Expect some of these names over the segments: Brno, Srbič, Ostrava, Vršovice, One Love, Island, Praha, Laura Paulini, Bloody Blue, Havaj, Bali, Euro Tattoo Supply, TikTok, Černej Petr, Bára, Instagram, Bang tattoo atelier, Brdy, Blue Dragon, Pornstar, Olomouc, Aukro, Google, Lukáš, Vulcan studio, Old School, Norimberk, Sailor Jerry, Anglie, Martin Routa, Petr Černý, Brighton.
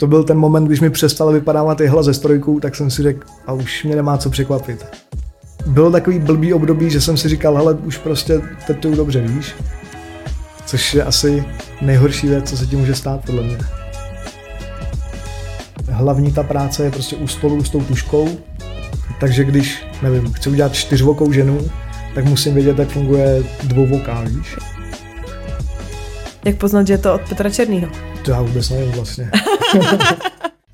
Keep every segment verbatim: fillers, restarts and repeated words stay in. To byl ten moment, když mi přestala vypadávat jehla ze strojků, tak jsem si řekl, a už mě nemá co překvapit. Bylo takový blbý období, že jsem si říkal, hele, už prostě tatuju dobře, víš? Což je asi nejhorší věc, co se ti může stát, podle mě. Hlavní ta práce je prostě u stolu s tou tuškou, takže když, nevím, chci udělat čtyřvokou ženu, tak musím vědět, jak funguje dvouvoká, víš? Jak poznat, že je to od Petra Černýho? To já vůbec nevím vlastně.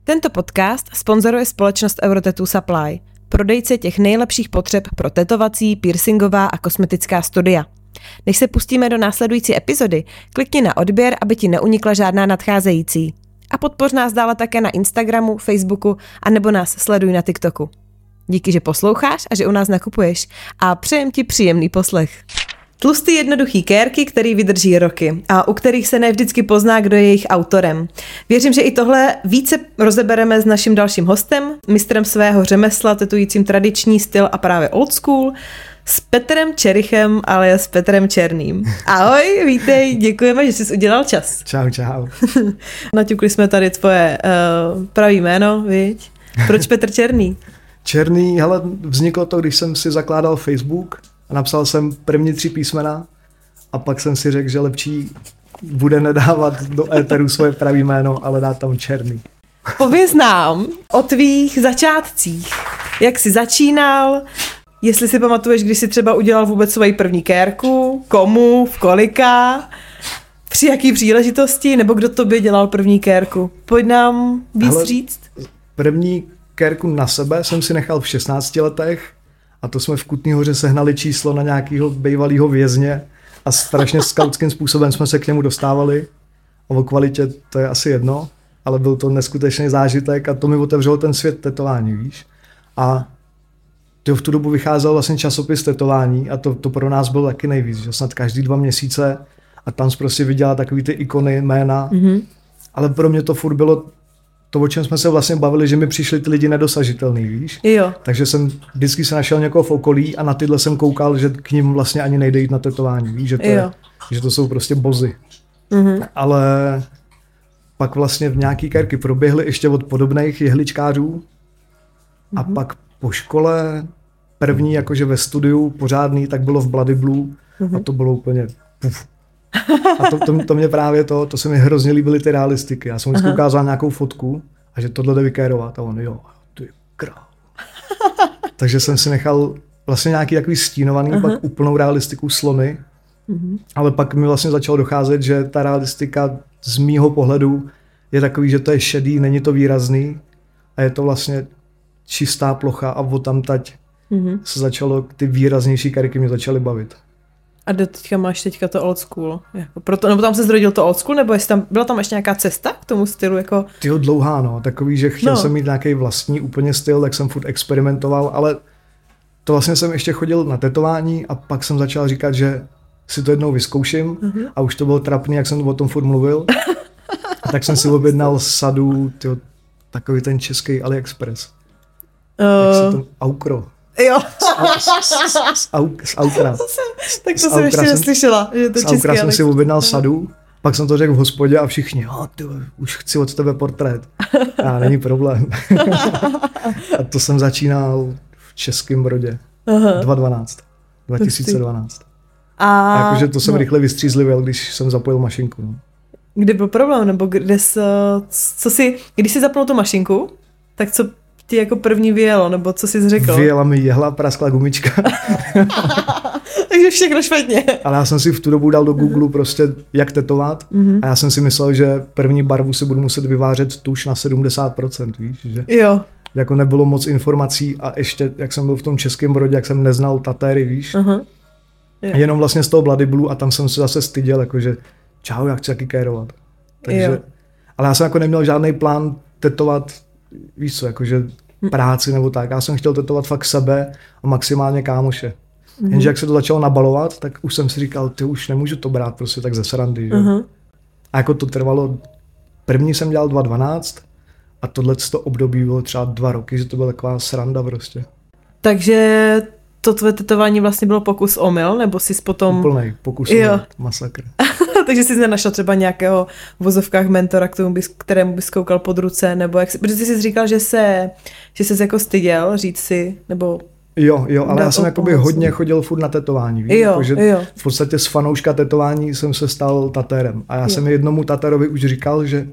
Tento podcast sponzoruje společnost Euro Tattoo Supply, prodejce těch nejlepších potřeb pro tetovací, piercingová a kosmetická studia. Než se pustíme do následující epizody, klikni na odběr, aby ti neunikla žádná nadcházející. A podpoř nás dále také na Instagramu, Facebooku a nebo nás sleduj na TikToku. Díky, že posloucháš a že u nás nakupuješ a přejem ti příjemný poslech. Tlusty jednoduchý kérky, který vydrží roky a u kterých se ne vždycky pozná, kdo je jejich autorem. Věřím, že i tohle více rozebereme s naším dalším hostem, mistrem svého řemesla, tatujícím tradiční styl a právě old school, s Petrem Čerichem, ale s Petrem Černým. Ahoj, vítej, děkujeme, že jsi udělal čas. Čau, čau. Naťukli jsme tady tvoje uh, pravý jméno, viď? Proč Petr Černý? Černý, hele, vzniklo to, když jsem si zakládal Facebook a napsal jsem první tři písmena a pak jsem si řekl, že lepší bude nedávat do éteru svoje pravý jméno, ale dát tam Černý. Pověz nám o tvých začátcích. Jak jsi začínal? Jestli si pamatuješ, když jsi třeba udělal vůbec svoji první kérku, komu, v kolika, při jaký příležitosti, nebo kdo tobě dělal první kérku? Pojď nám víc Hele, říct. První kérku na sebe jsem si nechal v šestnácti letech a to jsme v Kutné Hoře sehnali číslo na nějakého bývalého vězně a strašně skautským způsobem jsme se k němu dostávali. A o kvalitě to je asi jedno, ale byl to neskutečný zážitek a to mi otevřelo ten svět tetování, víš. A to v tu dobu vycházel vlastně časopis tetování a to, to pro nás bylo taky nejvíc, že snad každý dva měsíce a tam jsi prostě viděla takový ty ikony, jména, mm-hmm. ale pro mě to furt bylo to, o čem jsme se vlastně bavili, že mi přišli ty lidi nedosažitelný, víš? Jo. Takže jsem vždycky se našel někoho v okolí a na tyhle jsem koukal, že k ním vlastně ani nejde jít na tetování, víš? Že to, je, že to jsou prostě bozy. Mm-hmm. Ale pak vlastně v nějaký kérky proběhly ještě od podobných jehličkářů mm-hmm. a pak po škole, první jakože ve studiu, pořádný, tak bylo v Bloody Blue mm-hmm. a to bylo úplně puf. A to, to, to mě právě to, to se mi hrozně líbily ty realistiky. Já jsem vždycky ukázal nějakou fotku a že tohle jde vykérovat a on jo, ty král. Takže jsem si nechal vlastně nějaký takový stínovaný, Aha. pak úplnou realistiku slony, mm-hmm. ale pak mi vlastně začalo docházet, že ta realistika z mýho pohledu je takový, že to je šedý, není to výrazný a je to vlastně čistá plocha a odtamtať mm-hmm. se začalo, ty výraznější kariky mě začaly bavit. A do teďka máš teďka to old school? Jako proto, nebo tam se zrodil to old school, nebo jestli tam, byla tam ještě nějaká cesta k tomu stylu? Jako... Tyho dlouhá, no. Takový, že chtěl no. jsem mít nějaký vlastní úplně styl, tak jsem furt experimentoval, ale to vlastně jsem ještě chodil na tetování a pak jsem začal říkat, že si to jednou vyzkouším mm-hmm. a už to bylo trapný, jak jsem o tom furt mluvil. A tak jsem si objednal sadu, tyho, takový ten český AliExpress. Jak se to... Aukro. Jo. Z, z, z, z, z Aukra. Tak to jsem ještě neslyšela. Že to z Aukra český, jsem ale... si objednal sadu, pak jsem to řekl v hospodě a všichni, jo, ty, už chci od tebe portrét. A není problém. A to jsem začínal v Českém Brodě. dva tisíce dvanáct A, a jakože to jsem no. rychle vystřízlivěl, když jsem zapojil mašinku. No. Kdy byl problém? Nebo kde jsi, co si, když jsi zapnul tu mašinku, tak co ti jako první vyjelo, nebo co jsi řekl? Vyjela mi jehla, praskla gumička. Takže všechno špatně. Ale já jsem si v tu dobu dal do Google prostě jak tetovat mm-hmm. a já jsem si myslel, že první barvu si budu muset vyvářet tuž na sedmdesát procent, víš? Že? Jo. Jako nebylo moc informací a ještě, jak jsem byl v tom Českém Brodě, jak jsem neznal tatéry, víš? Uh-huh. Jenom vlastně z toho Bloody Blue a tam jsem se zase styděl, jakože čau, já chci taky kérovat. Takže, jo. Ale já jsem jako neměl žádný plán tetovat, víš co, jakože práci nebo tak. Já jsem chtěl tetovat fakt sebe a maximálně kámoše. Mm-hmm. Jenže jak se to začalo nabalovat, tak už jsem si říkal, ty už nemůžu to brát prostě tak ze srandy. Že? Uh-huh. A jako to trvalo, první jsem dělal dva dvanáct a tohleto období bylo třeba dva roky, že to byla taková sranda prostě. Takže to tvoje tetování vlastně bylo pokus omyl, nebo jsi potom... Úplnej pokus omyl, masakr. Takže jsi nenašla třeba nějakého v vozovkách mentora, k tomu bys, kterému bys koukal pod ruce, nebo jak jsi, protože jsi říkal, že se, že jsi jako styděl říct si, nebo... Jo, jo, ale já jsem jakoby hodně chodil furt na tetování, víš, jo, jakože jo. V podstatě z fanouška tetování jsem se stal tatérem a já jo. jsem jednomu tatérovi už říkal, že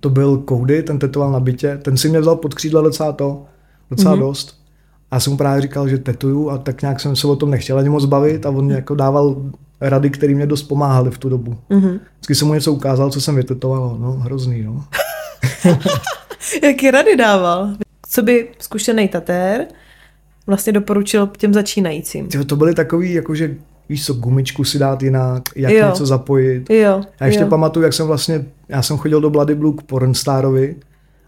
to byl Cody, ten tetoval na bytě, ten si mě vzal pod křídla docela to, docela mm-hmm. dost. A já jsem mu právě říkal, že tetuju a tak nějak jsem se o tom nechtěl ani moc bavit a on mě jako dával rady, které mě dost pomáhaly v tu dobu. Mm-hmm. Vždycky jsem mu něco ukázal, co jsem vytetoval, no hrozný, no. Jaký rady dával? Co by zkušený tatér vlastně doporučil těm začínajícím? Tyjo, to byly takový, jakože víš co, gumičku si dát jinak, jak jo. něco zapojit. Jo. Já ještě jo. pamatuju, jak jsem vlastně, já jsem chodil do Bloody Blue k Pornstarovi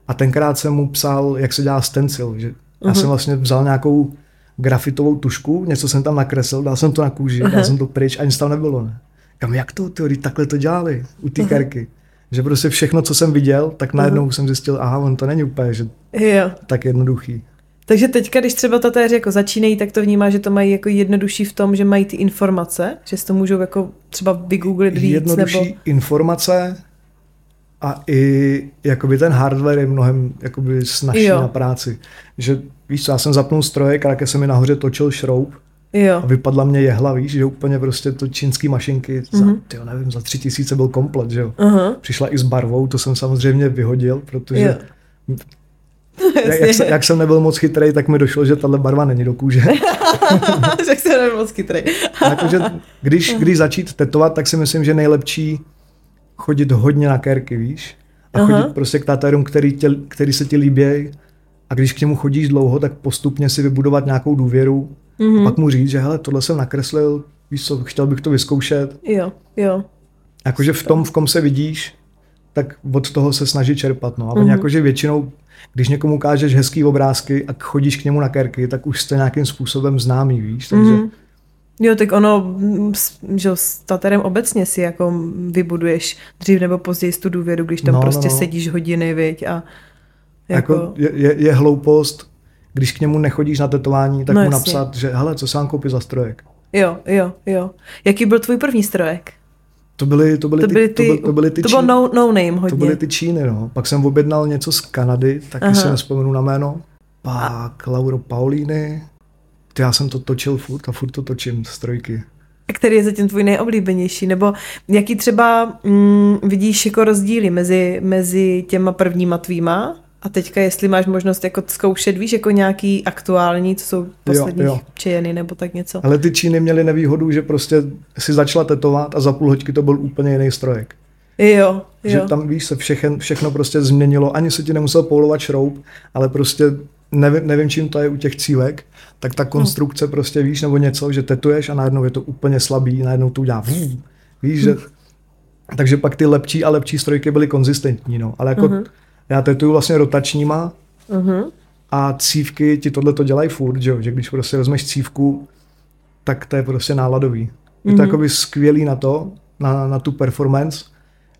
a tenkrát jsem mu psal, jak se dělá stencil, že já jsem vlastně vzal nějakou grafitovou tušku, něco jsem tam nakreslil, dal jsem to na kůži, dal jsem to pryč, ani tam nebylo, ne? Kam jak to, ty takhle to dělali u té karky? Že prostě všechno, co jsem viděl, tak najednou jsem zjistil, aha, on to není úplně, že jo. tak jednoduchý. Takže teďka, když třeba tatéři jako začínají, tak to vnímá, že to mají jako jednodušší v tom, že mají ty informace, že si to můžou jako třeba vygooglit víc. Jednodušší nebo... informace a i jakoby ten hardware je mnohem jakoby snažší na práci. Že víš co, já jsem zapnul strojek a také se mi nahoře točil šroub jo. a vypadla mě jehla, víš, že úplně prostě to čínský mašinky, mm-hmm. za, tyjo, nevím, za tři tisíce byl komplet, že jo. Uh-huh. Přišla i s barvou, to jsem samozřejmě vyhodil, protože... Jo. Jak, se, jak jsem nebyl moc chytrej, tak mi došlo, že tahle barva není do kůže. Jak jsem nebyl moc chytrej. Takže když, když začít tetovat, tak si myslím, že nejlepší chodit hodně na kérky, víš? A aha. chodit prostě k tatérům, který, tě, který se ti líběj. A když k němu chodíš dlouho, tak postupně si vybudovat nějakou důvěru. Mm-hmm. A pak mu říct, že hele, tohle jsem nakreslil, víš co, chtěl bych to vyzkoušet. Jo, jo. Jakože v tom, v kom se vidíš, tak od toho se snaží čerpat. No. A mm-hmm. jakože většinou, když někomu ukážeš hezký obrázky a chodíš k němu na kérky, tak už jste nějakým způsobem známý, víš. Takže... Mm-hmm. Jo, tak ono, že s tatérem obecně si jako vybuduješ dřív nebo později tu důvěru, když tam no, prostě no, no. sedíš hodiny, viď, a jako... jako je, je, je hloupost, když k němu nechodíš na tetování, tak no, mu jasně. napsat, že hele, co se vám koupí za strojek. Jo, jo, jo. Jaký byl tvůj první strojek? To byly, to byly to byly ty, ty, to by, to byly ty to bylo Číny, no, no name hodně. To byly ty Číny, no. Pak jsem objednal něco z Kanady, taky aha. se nespomenu na jméno. Pak a... Laura Paulini. Ty, já jsem to točil furt a furt to točím strojky. A který je zatím tvůj nejoblíbenější? Nebo jaký třeba mm, vidíš jako rozdíly mezi, mezi těma prvníma tvýma a teďka jestli máš možnost jako zkoušet, víš, jako nějaký aktuální, co jsou poslední čejeny nebo tak něco. Ale ty Číny měly nevýhodu, že prostě si začala tetovat a za půl hoďky to byl úplně jiný strojek. Jo, jo. Že tam, víš, se všechen, všechno prostě změnilo, ani se ti nemusel poulovat šroub, ale prostě nevím, nevím, čím to je u těch cílek, tak ta konstrukce no. prostě, víš, nebo něco, že tetuješ a najednou je to úplně slabý, najednou to udělá, víš, že... Takže pak ty lepší a lepší strojky byly konzistentní, no, ale jako... Uh-huh. Já tetuju vlastně rotačníma uh-huh. a cívky ti tohle to dělají furt, že, že když prostě vezmeš cívku, tak to je prostě náladový. Je to jakoby uh-huh. skvělý na to, na, na tu performance,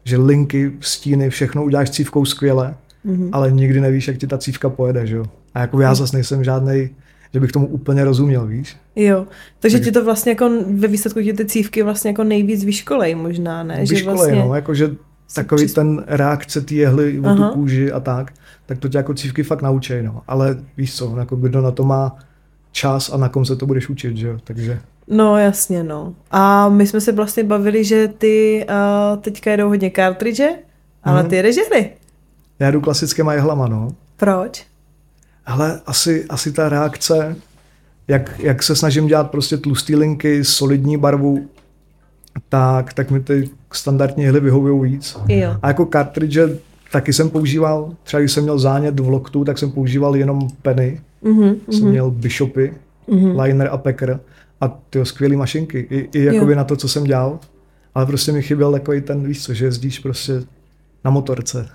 že linky, stíny, všechno uděláš cívkou skvěle, uh-huh. ale nikdy nevíš, jak ti ta cívka pojede, že jo. A jako já uh-huh. zase nejsem žádnej, že bych tomu úplně rozuměl, víš. Jo, takže tak... ti to vlastně jako ve výsledku ti ty cívky vlastně jako nejvíc vyškolej možná, ne? Vyškolej, vlastně... no, jakože... Takový ten reakce ty jehly o tu kůži a tak, tak to tě jako cívky fakt naučej, no. Ale víš co, jako kdo na to má čas a na kom se to budeš učit, že jo, takže. No jasně, no. A my jsme se vlastně bavili, že ty uh, teďka jedou hodně kartridže, ale mm. ty jedeš jehly. Já jdu klasickýma jehlama, no. Proč? Hele, asi, asi ta reakce, jak, jak se snažím dělat prostě tlustý linky, solidní barvu, tak, tak mi ty standardní jehly vyhovují víc. Jo. A jako kartridže taky jsem používal, třeba když jsem měl zánět v loktu, tak jsem používal jenom peny. Mm-hmm, jsem mm-hmm. měl bishopy, mm-hmm. liner a packer a tyjo, skvělý mašinky. I, i jakoby na to, co jsem dělal. Ale prostě mi chyběl takový ten, víš co, že jezdíš prostě na motorce.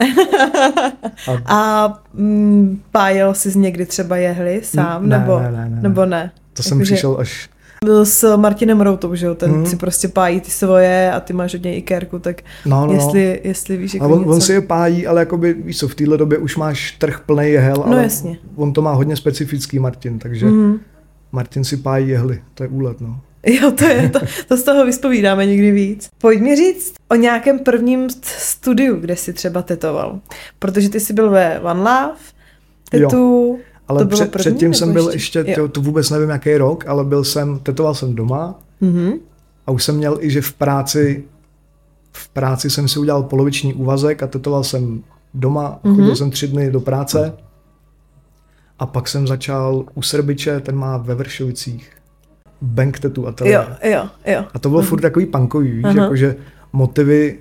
A, a mm, pájel jsi někdy třeba jehly sám? Ne, nebo, ne, ne, ne, nebo ne? To jsem jakože... přišel až... Byl s Martinem Routou, že jo, ten hmm. si prostě pájí ty svoje a ty máš od něj i kérku, tak no, no, jestli, jestli víš jako on, něco. On si je pájí, ale jakoby, víš co, v téhle době už máš trh plnej jehel, no, ale jasně. on to má hodně specifický Martin, takže mm-hmm. Martin si pájí jehly, to je úlet, no. Jo, to je, to, to z toho vyspovídáme někdy víc. Pojď mi říct o nějakém prvním studiu, kde jsi třeba tetoval, protože ty jsi byl ve One Love, tetu, ale před, první, předtím jsem byl ještě, ještě to, to vůbec nevím, jaký rok, ale byl jsem, tetoval jsem doma mm-hmm. a už jsem měl i, že v práci, v práci jsem si udělal poloviční úvazek a tetoval jsem doma, mm-hmm. chodil jsem tři dny do práce a pak jsem začal u Srbiče, ten má ve Vršovicích. Bang tattoo atelier. Jo, jo, jo. A to bylo uh-huh. furt takový punkový, víš, uh-huh. jakože motivy,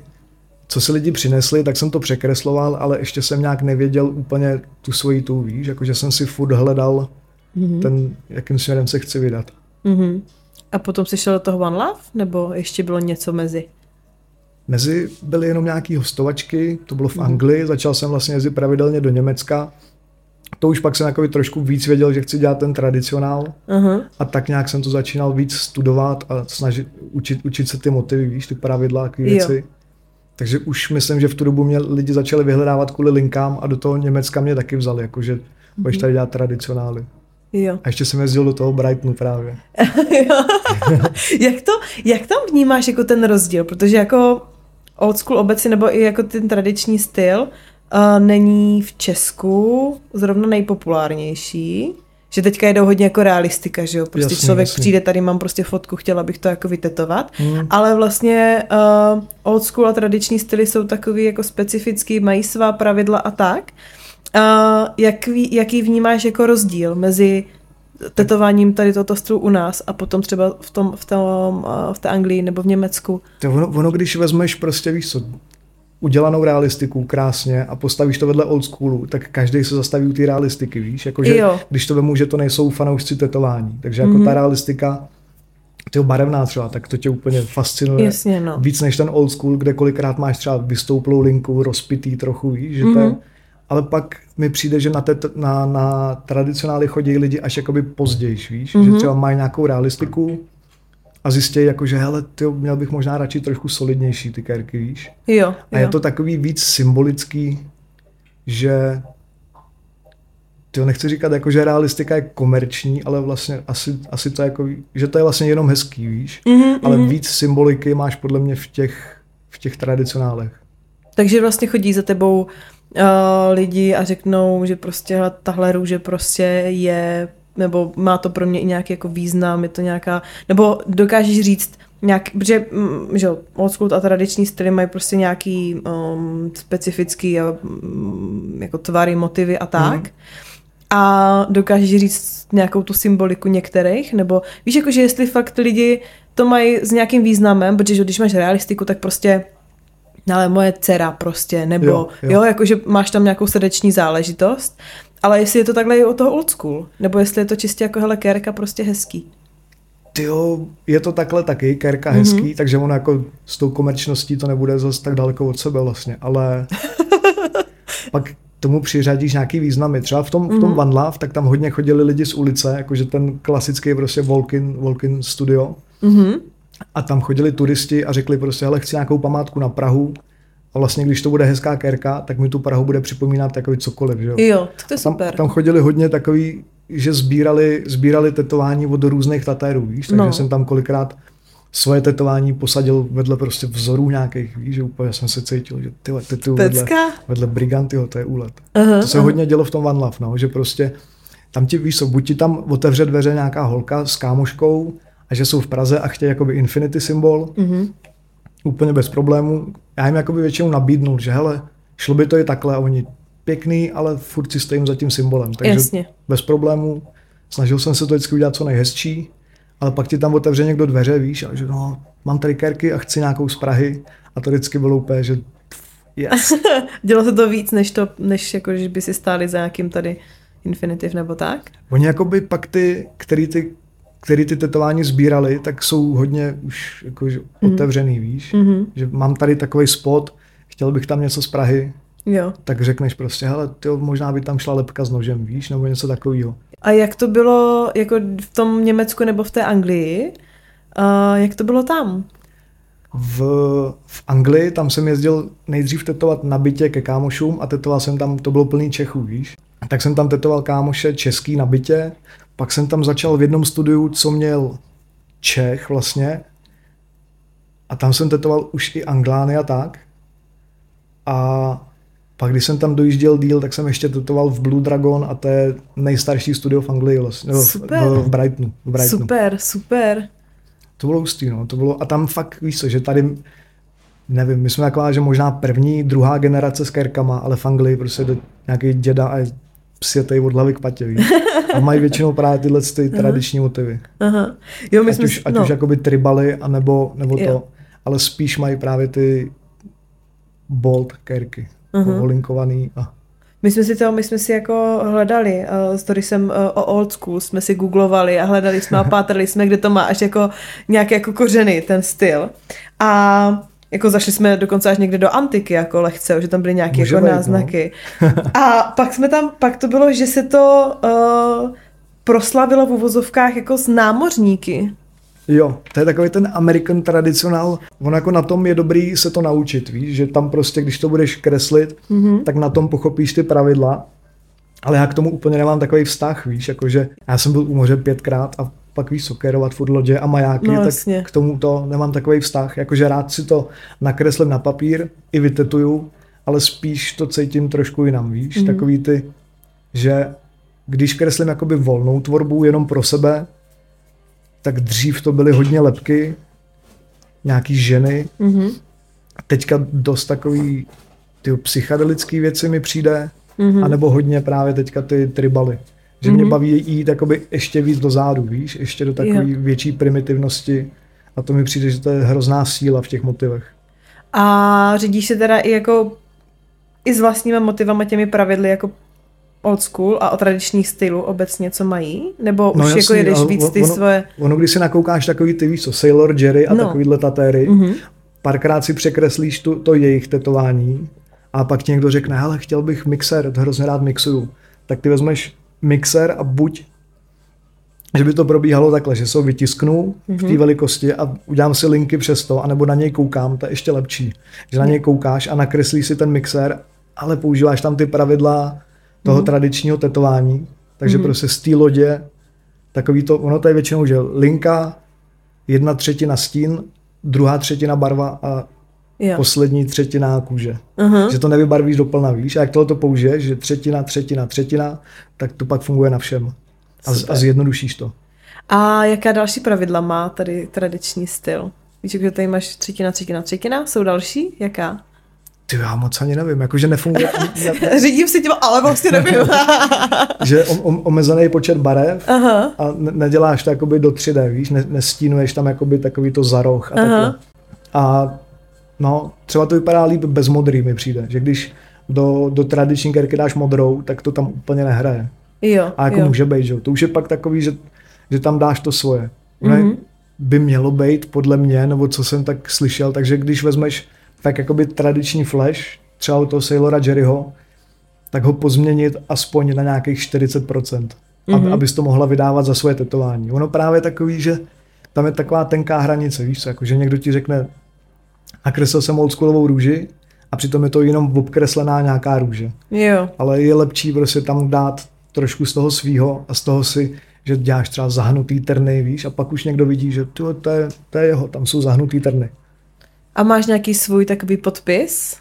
co si lidi přinesli, tak jsem to překresloval, ale ještě jsem nějak nevěděl úplně tu svoji tu, víš, jakože jsem si furt hledal uh-huh. ten, jakým směrem se chci vydat. Uh-huh. A potom jsi šel do toho One Love, nebo ještě bylo něco mezi? Mezi byly jenom nějaký hostovačky, to bylo v uh-huh. Anglii, začal jsem vlastně jezdit pravidelně do Německa. To už pak jsem jako trošku víc věděl, že chci dělat ten tradicionál uh-huh. a tak nějak jsem to začínal víc studovat a snažit učit, učit se ty motivy, víš, ty pravidla, ty věci. Jo. Takže už myslím, že v tu dobu mě lidi začali vyhledávat kvůli linkám a do toho Německa mě taky vzali, jakože uh-huh. budeš tady dělat tradicionály. Jo. A ještě jsem jezdil do toho Brightonu právě. jak, to, jak tam vnímáš jako ten rozdíl? Protože jako old school obecně nebo i jako ten tradiční styl, není v Česku zrovna nejpopulárnější, že teďka jedou hodně jako realistika, že jo, prostě jasný, člověk jasný. Přijde, tady mám prostě fotku, chtěla bych to jako vytetovat, hmm. ale vlastně uh, old school a tradiční styly jsou takový jako specifický, mají svá pravidla a tak. Uh, jak, jaký vnímáš jako rozdíl mezi tetováním tady tohoto stylu u nás a potom třeba v tom, v tom, v té Anglii nebo v Německu? To ono, ono, když vezmeš prostě, víš co, udělanou realistiku krásně a postavíš to vedle old schoolu, tak každý se zastaví u té realistiky, víš? Jakože když to vemu, že to nejsou fanoušci tetování. Takže jako mm-hmm. ta realistika, tyho barevná třeba, tak to tě úplně fascinuje. Jasně, no. Víc než ten old school, kde kolikrát máš třeba vystouplou linku, rozpitý trochu, víš? Že mm-hmm. to je... Ale pak mi přijde, že na, te, na, na tradicionály chodí lidi až jakoby pozdějiš, víš? Mm-hmm. Že třeba mají nějakou realistiku a zjistějí, jakože, hele, tyjo, měl bych možná radši trošku solidnější ty kérky, víš? Jo, jo. A je to takový víc symbolický, že, tyjo, nechci říkat, jakože realistika je komerční, ale vlastně asi, asi to je jako, že to je vlastně jenom hezký, víš? Mm-hmm, ale mm-hmm. víc symboliky máš podle mě v těch, v těch tradicionálech. Takže vlastně chodí za tebou uh, lidi a řeknou, že prostě tahle růže prostě je... nebo má to pro mě i nějaký jako význam, je to nějaká, nebo dokážeš říct nějak, protože že old school a tradiční styly mají prostě nějaký um, specifický um, jako tvary, motivy a tak. Mm. A dokážeš říct nějakou tu symboliku některých, nebo víš, jakože jestli fakt lidi to mají s nějakým významem, protože když máš realistiku, tak prostě ale moje dcera prostě, nebo jo, jo. jo, jakože máš tam nějakou srdeční záležitost. Ale jestli je to takhle i od toho old school, nebo jestli je to čistě jako, hele, kérka prostě hezký. Tyjo, je to takhle taky, kérka mm-hmm. hezký, takže ono jako s tou komerčností to nebude zase tak daleko od sebe vlastně, ale pak tomu přiřadíš nějaký významy. Třeba v tom, v tom mm-hmm. One Love, tak tam hodně chodili lidi z ulice, jakože ten klasický prostě Vulcan, Vulcan studio. Mm-hmm. A tam chodili turisti a řekli prostě, hele, chci nějakou památku na Prahu. A vlastně, když to bude hezká kérka, tak mi tu Prahu bude připomínat takový cokoliv, že jo? Jo, to je tam, super. Tam chodili hodně takový, že sbírali, sbírali tetování od různých tatérů, víš? Takže no. jsem tam kolikrát svoje tetování posadil vedle prostě vzorů nějakých, víš? Že úplně jsem se cítil, že tyhle tetuju vedle, vedle Brigantyho, to je úlet. Uh-huh, to se uh-huh. hodně dělo v tom One Love, no? Že prostě tam ti, víš co, buď ti tam otevře dveře nějaká holka s kámoškou a že jsou v Praze a chtějí jakoby infinity symbol, uh-huh. úplně bez problému. Já jim jakoby většinou nabídnul, že hele, šlo by to i takhle a oni pěkný, ale furt si stojím za tím symbolem. Takže jasně. bez problému. Snažil jsem se to vždycky udělat co nejhezčí, ale pak ti tam otevře někdo dveře, víš, a že no, mám tady kérky a chci nějakou z Prahy a to vždycky bylo úplně, že yes. Dělo se to víc, než to, než jako, že by si stáli za nějakým tady infinitiv nebo tak? Oni jakoby pak ty, který ty který ty tetování sbírali, tak jsou hodně už jako, mm. otevřený, víš? Mm-hmm. Že mám tady takovej spot, chtěl bych tam něco z Prahy, jo. tak řekneš prostě, hele, tyjo, možná by tam šla lepka s nožem, víš? Nebo něco takového. A jak to bylo jako v tom Německu nebo v té Anglii? Uh, jak to bylo tam? V, v Anglii, tam jsem jezdil nejdřív tetovat na bytě ke kámošům a tetoval jsem tam, to bylo plný Čechů, víš? Tak jsem tam tetoval kámoše český na bytě. Pak jsem tam začal v jednom studiu, co měl Čech vlastně. A tam jsem tetoval už i Anglány a tak. A pak, když jsem tam dojížděl díl, tak jsem ještě tetoval v Blue Dragon a to je nejstarší studio v Anglii, vlastně, nebo v, v, Brightonu, v Brightonu. Super, super. To bylo hustý, no. To bylo, a tam fakt, víš co, že tady, nevím, my jsme taková, že možná první, druhá generace s kérkama, ale v Anglii prostě nějaký děda a sjetej od hlavy k patě, víš. A mají většinou právě tyhle ty tradiční motivy. Aha. Jo, my ať jsme, už, ať no. už jakoby tribaly, anebo, nebo jo. to, ale spíš mají právě ty bold kérky. Uh-huh. Olinkovaný. Ah. My jsme si to, my jsme si jako hledali, uh, story jsem uh, o Old School, jsme si googlovali a hledali jsme a pátrali jsme, kde to má až jako nějaké jako kořeny, ten styl. A jako zašli jsme dokonce až někde do antiky jako lehce, že tam byly nějaké jako být, náznaky. No. A pak jsme tam, pak to bylo, že se to uh, proslavilo v uvozovkách jako s námořníky. Jo, to je takový ten American tradicionál. On jako na tom je dobrý se to naučit, víš, že tam prostě, když to budeš kreslit, mm-hmm. tak na tom pochopíš ty pravidla, ale já k tomu úplně nemám takový vztah, víš, jakože já jsem byl u moře pětkrát a pak víš, sokerovat furt lodě a majáky, no, tak jasně. K tomu to nemám takový vztah, jakože rád si to nakreslím na papír i vytetuju, ale spíš to cítím trošku jinam, víš, mm-hmm. takový ty, že když kreslím jakoby volnou tvorbu jenom pro sebe, tak dřív to byly hodně lebky, nějaký ženy. Mm-hmm. Teďka dost takový ty psychedelický věci mi přijde, mm-hmm. anebo hodně právě teďka ty tribaly. Že mm-hmm. mě baví jít jakoby ještě víc dozadu, víš, ještě do takové yeah. větší primitivnosti a to mi přijde, že to je hrozná síla v těch motivech. A řídíš se teda i jako i s vlastníma motivama těmi pravidly jako Old School a o tradičních stylů obecně, co mají? Nebo no už jasný, jako jedeš víc ty ono, svoje... Ono, když si nakoukáš takový ty, víš co, Sailor Jerry a no. takovýhle tatéry, mm-hmm. párkrát si překreslíš tu, to jejich tetování a pak ti někdo řekne, hele, chtěl bych mixer, to hrozně rád mixuju. Tak ty vezmeš mixer a buď, že by to probíhalo takhle, že se ho vytisknu mm-hmm. v té velikosti a udělám si linky přes to, anebo na něj koukám, to je ještě lepší. Že na něj koukáš a nakreslíš si ten mixer, ale používáš tam ty pravidla toho mm-hmm. tradičního tetování, takže mm-hmm. prostě z té lodě, takový to, ono to je většinou, že linka, jedna třetina stín, druhá třetina barva a jo. poslední třetina kůže. Uh-huh. Že to nevybarvíš doplna, víš, a jak tohle to použiješ, že třetina, třetina, třetina, tak to pak funguje na všem a, z, a zjednodušíš to. A jaká další pravidla má tady tradiční styl? Víš, že tady máš třetina, třetina, třetina, jsou další? Jaká? Ty, já moc ani nevím, jakože nefunguje. Řídím si tím, ale vlastně nevím. Že om, omezený počet barev aha. a neděláš to jakoby do tři dé, víš, ne, nestínuješ tam jakoby takový to zaroh a takhle. A no, třeba to vypadá líp bez modrý mi přijde, že když do, do tradiční kerky dáš modrou, tak to tam úplně nehraje. Jo, a jako jo. může být, že to už je pak takový, že, že tam dáš to svoje. Mm-hmm. By mělo být podle mě, nebo co jsem tak slyšel, takže když vezmeš tak jakoby tradiční flash, třeba u toho Sailora Jerryho, tak ho pozměnit aspoň na nějakých čtyřicet procent, mm-hmm. abys to mohla vydávat za svoje tetování. Ono právě takový, že tam je taková tenká hranice, víš, jako, že někdo ti řekne, nakreslil jsem oldschoolovou růži a přitom je to jenom obkreslená nějaká růže. Jo. Ale je lepší prostě tam dát trošku z toho svýho a z toho si, že děláš třeba zahnutý trny, víš, a pak už někdo vidí, že to, to, je, to je jeho, tam jsou zahnutý trny. A máš nějaký svůj takový podpis?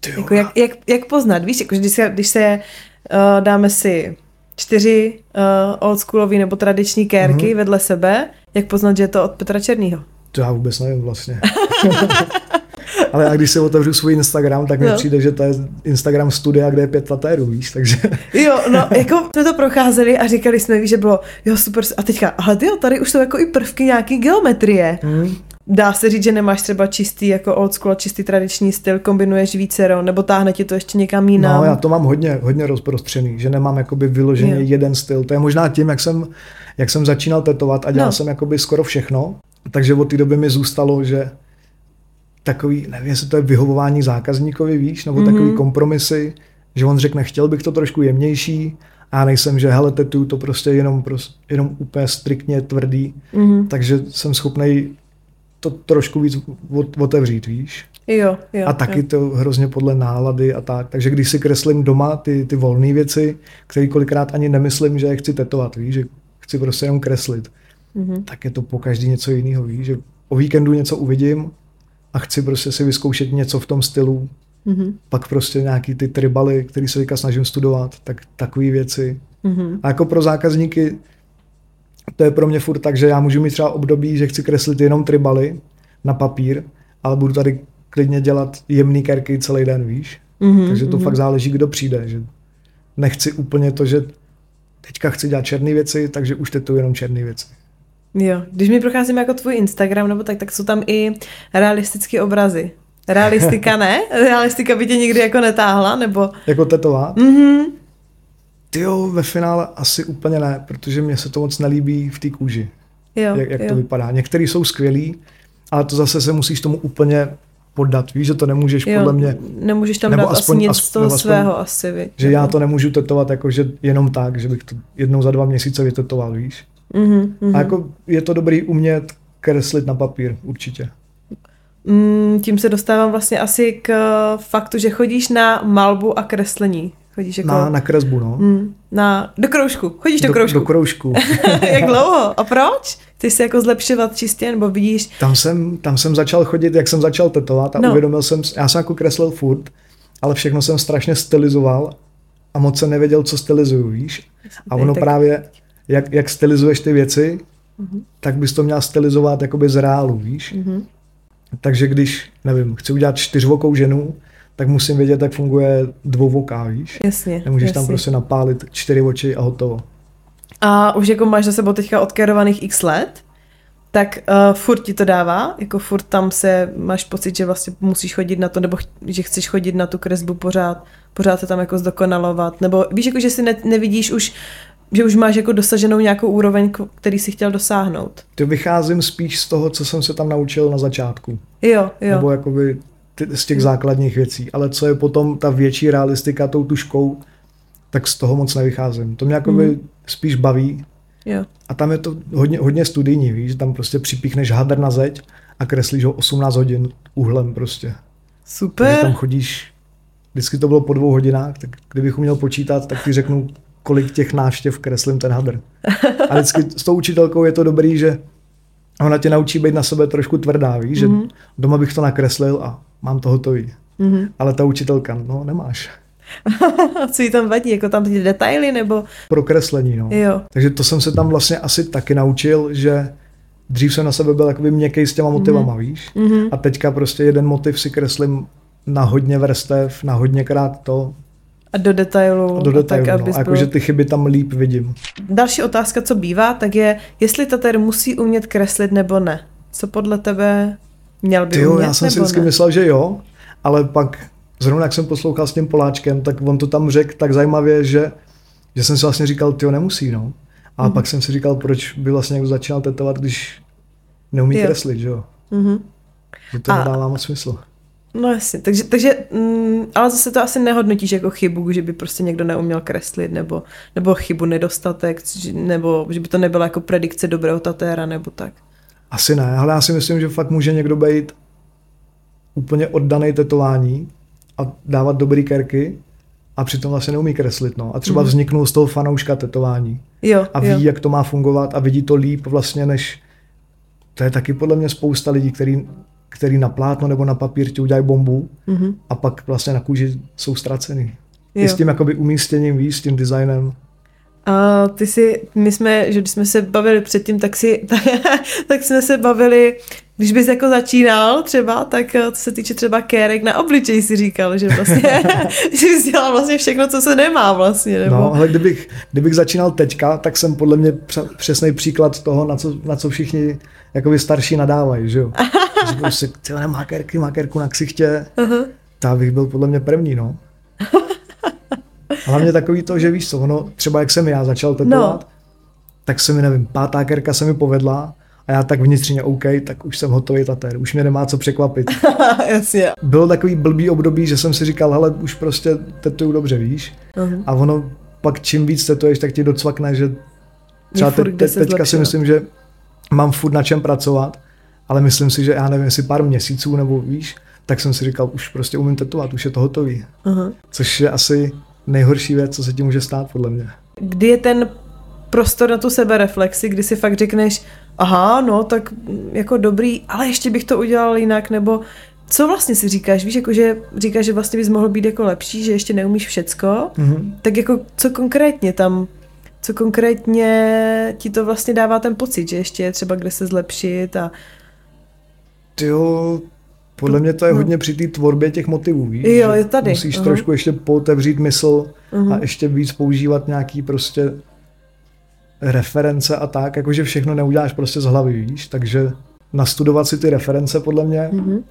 Tyjo, jako jak, jak, jak poznat? Víš, jako, když se, když se uh, dáme si čtyři uh, oldschoolový nebo tradiční kérky mm-hmm. vedle sebe, jak poznat, že je to od Petra Černýho? To já vůbec nevím vlastně. Ale já když si otevřu svůj Instagram, tak mi no. přijde, že to je Instagram studia, kde je pět tatérů, víš, takže... Jo, no, jako jsme to procházeli a říkali jsme, víš, že bylo, jo, super, a teďka, ale tyjo, tady už jsou jako i prvky nějaký geometrie. Mm. Dá se říct, že nemáš třeba čistý jako old school, čistý tradiční styl, kombinuješ vícero, nebo táhne ti to ještě někam jinam? No, já to mám hodně, hodně rozprostřený, že nemám jakoby vyloženě yeah. jeden styl. To je možná tím, jak jsem, jak jsem začínal tetovat a dělal no. jsem jakoby skoro všechno, takže od té doby mi zůstalo, že takový, nevím, jestli to je vyhovování zákazníkovi, víš, nebo mm-hmm. takový kompromisy, že on řekne, chtěl bych to trošku jemnější, a nejsem, že hele, tetuju to prostě jenom, prost, jenom úplně striktně tvrdý, mm-hmm. takže jsem schopnej to trošku víc otevřít, víš? Jo, jo, a taky jo. To hrozně podle nálady a tak. Takže když si kreslím doma ty, ty volné věci, které kolikrát ani nemyslím, že je chci tetovat, víš, že chci prostě jenom kreslit, mm-hmm. tak je to pokaždý něco jiného, víš, že o víkendu něco uvidím a chci prostě si vyzkoušet něco v tom stylu. Mm-hmm. Pak prostě nějaký ty tribaly, který se teďka snažím studovat, tak takové věci. Mm-hmm. A jako pro zákazníky to je pro mě furt tak, že já můžu mít třeba období, že chci kreslit jenom tribaly na papír, ale budu tady klidně dělat jemný kerky celý den, víš. Mm-hmm, Takže to mm-hmm. fakt záleží, kdo přijde. Že nechci úplně to, že teďka chci dělat černé věci, takže už tetuju jenom černé věci. Jo, když mi procházíme jako tvůj Instagram, nebo tak, tak jsou tam i realistické obrazy. Realistika ne? Realistika by tě nikdy jako netáhla, nebo... Jako tetovat? Mm-hmm. Tyjo, ve finále asi úplně ne, protože mě se to moc nelíbí v té kůži, jo, jak, jak jo. to vypadá. Některý jsou skvělý, ale to zase se musíš tomu úplně poddat, víš, že to nemůžeš jo, podle mě... Nemůžeš tam dát aspoň nic z toho svého asi, víš. Že já to nemůžu tetovat jako, že jenom tak, že bych to jednou za dva měsíce vytetoval, víš. Mm-hmm, mm-hmm. A jako je to dobrý umět kreslit na papír, určitě. Mm, tím se dostávám vlastně asi k faktu, že chodíš na malbu a kreslení. Chodíš jako... Na, na kresbu, no. Mm, na, do kroužku. Chodíš do, do kroužku. Do kroužku. Jak dlouho? A proč? Ty jsi jako zlepšovat čistě, nebo vidíš? Tam jsem, tam jsem začal chodit, jak jsem začal tetovat a no. uvědomil jsem, já jsem jako kreslil furt, ale všechno jsem strašně stylizoval a moc jsem nevěděl, co stylizuju, víš? A ono tak... právě, jak, jak stylizuješ ty věci, mm-hmm. tak bys to měl stylizovat jakoby z reálu, víš? Mm-hmm. Takže když, nevím, chci udělat čtyřvokou ženu, tak musím vědět, jak funguje dvouvoká, víš? Jasně. Nemůžeš jasně. tam prostě napálit čtyři oči a hotovo. A už jako máš za sebou teďka odkerovaných x let, tak uh, furt ti to dává, jako furt tam se máš pocit, že vlastně musíš chodit na to, nebo ch- že chceš chodit na tu kresbu pořád, pořád se tam jako zdokonalovat, nebo víš, jako že si ne- nevidíš už, že už máš jako dosaženou nějakou úroveň, který jsi chtěl dosáhnout. To vycházím spíš z toho, co jsem se tam naučil na začátku. Jo, jo. Nebo jakoby ty, z těch základních věcí, ale co je potom ta větší realistika tou tuškou, tak z toho moc nevycházím. To mě jakoby mm. spíš baví. Jo. A tam je to hodně, hodně studijní, víš, tam prostě připíchneš hadr na zeď a kreslíš ho osmnáct hodin uhlem prostě. Super. Takže tam chodíš, vždycky to bylo po dvou hodinách, tak kdybych uměl počítat, tak ti řeknu, kolik těch návštěv kreslím ten hadr. A vždycky s tou učitelkou je to dobrý, že ona tě naučí být na sebe trošku tvrdá, víš, že mm-hmm. doma bych to nakreslil a mám to hotový. Mm-hmm. Ale ta učitelka, no nemáš. Co jí tam vadí, jako tam ty detaily, nebo? Pro kreslení, no. Jo. Takže to jsem se tam vlastně asi taky naučil, že dřív jsem na sebe byl jakoby měkkej s těma motivama, mm-hmm. víš. Mm-hmm. A teďka prostě jeden motiv si kreslím na hodně vrstev, na hodněkrát to. A do detailu. A do detailu, tak, no. A jakože ty chyby tam líp vidím. Další otázka, co bývá, tak je, jestli tatér musí umět kreslit nebo ne. Co podle tebe měl by Tyjo, umět, já jsem si vždycky ne? myslel, že jo, ale pak zrovna jak jsem poslouchal s tím Poláčkem, tak on to tam řekl tak zajímavě, že, že jsem si vlastně říkal, tyjo, nemusí, no. A mm-hmm. pak jsem si říkal, proč by vlastně někdo začínal tetovat, když neumí jo. kreslit, že jo. Mm-hmm. Že to a... nedává moc smysl. No jasně, takže, takže mm, ale zase to asi nehodnotíš jako chybu, že by prostě někdo neuměl kreslit, nebo, nebo chybu nedostatek, nebo že by to nebyla jako predikce dobrého tatéra, nebo tak. Asi ne, ale já si myslím, že fakt může někdo být úplně oddaný tetování a dávat dobrý kerky a přitom vlastně neumí kreslit, no. A třeba mm. vzniknul z toho fanouška tetování. Jo, a ví, jo. jak to má fungovat a vidí to líp vlastně, než... To je taky podle mě spousta lidí, který... který na plátno nebo na papír ti udělají bombu mm-hmm. a pak vlastně na kůži jsou ztracený. Jo. I s tím jakoby umístěním, víš, s tím designem. A ty si, my jsme, že když jsme se bavili předtím, tak si, tak, tak jsme se bavili, když bys jako začínal třeba, tak co se týče třeba kérek na obličeji si říkal, že vlastně, že jsi dělal vlastně všechno, co se nemá vlastně. Nebo... No, ale kdybych, kdybych začínal teďka, tak jsem podle mě přesný příklad toho, na co, na co všichni jakoby starší nadávají, že jo. Říkám si, tyhle nemá kérky, má kérku na ksichtě. Uh-huh. Tak bych byl podle mě první, no. Hlavně takový to, že víš co, ono, třeba jak jsem já začal tetovat, no. tak se mi, nevím, pátá kérka se mi povedla a já tak vnitřně OK, tak už jsem hotový tatér, už mě nemá co překvapit. Jasně. Bylo takový blbý období, že jsem si říkal, hele, už prostě tetuju dobře, víš. Uh-huh. A ono pak čím víc tetuješ, tak ti docvakne, že třeba te, te, teďka si myslím, že mám furt na čem pracovat, ale myslím si, že já nevím, jestli pár měsíců nebo víš, tak jsem si říkal, už prostě umím tetovat, už je to hotový. Aha. Což je asi nejhorší věc, co se ti může stát, podle mě. Kdy je ten prostor na tu sebereflexi, kdy si fakt řekneš, aha, no, tak jako dobrý, ale ještě bych to udělal jinak, nebo co vlastně si říkáš, víš, jako, že říkáš, že vlastně bys mohl být jako lepší, že ještě neumíš všecko, mm-hmm. tak jako co konkrétně tam, co konkrétně ti to vlastně dává ten pocit, že ještě je třeba kde se zlepšit a... Tyjo, podle mě to je no. hodně při té tvorbě těch motivů, víš, jo, je tady. Musíš uh-huh. trošku ještě pootevřít mysl uh-huh. a ještě víc používat nějaký prostě reference a tak, jakože všechno neuděláš prostě z hlavy, víš, takže nastudovat si ty reference podle mě, mm-hmm.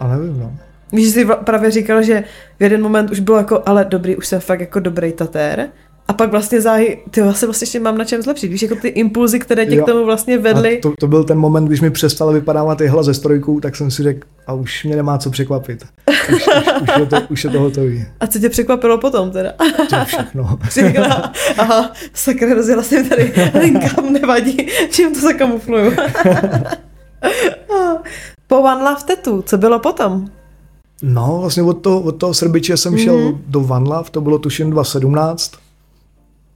ale nevím, no. Víš, že jsi právě říkal, že v jeden moment už bylo jako, ale dobrý, už jsem fakt jako dobrý tatér, a pak vlastně záhy, ty vlastně vlastně ještě mám na čem zlepšit, víš, jako ty impulzy, které tě jo. k tomu vlastně vedly. To, to byl ten moment, když mi přestala vypadávat jehla ze strojkou, tak jsem si řekl, a už mě nemá co překvapit. Už, už, už, je to, už je to hotový. A co tě překvapilo potom teda? To všechno. Říkala, aha, sakra, rozjela jsem tady, ten kam nevadí, čím to zakamufluju. Po One Love Tattoo, co bylo potom? No, vlastně od toho, od toho Srbiče jsem šel mm-hmm. do One Love, to bylo tuším dva tisíce sedmnáct.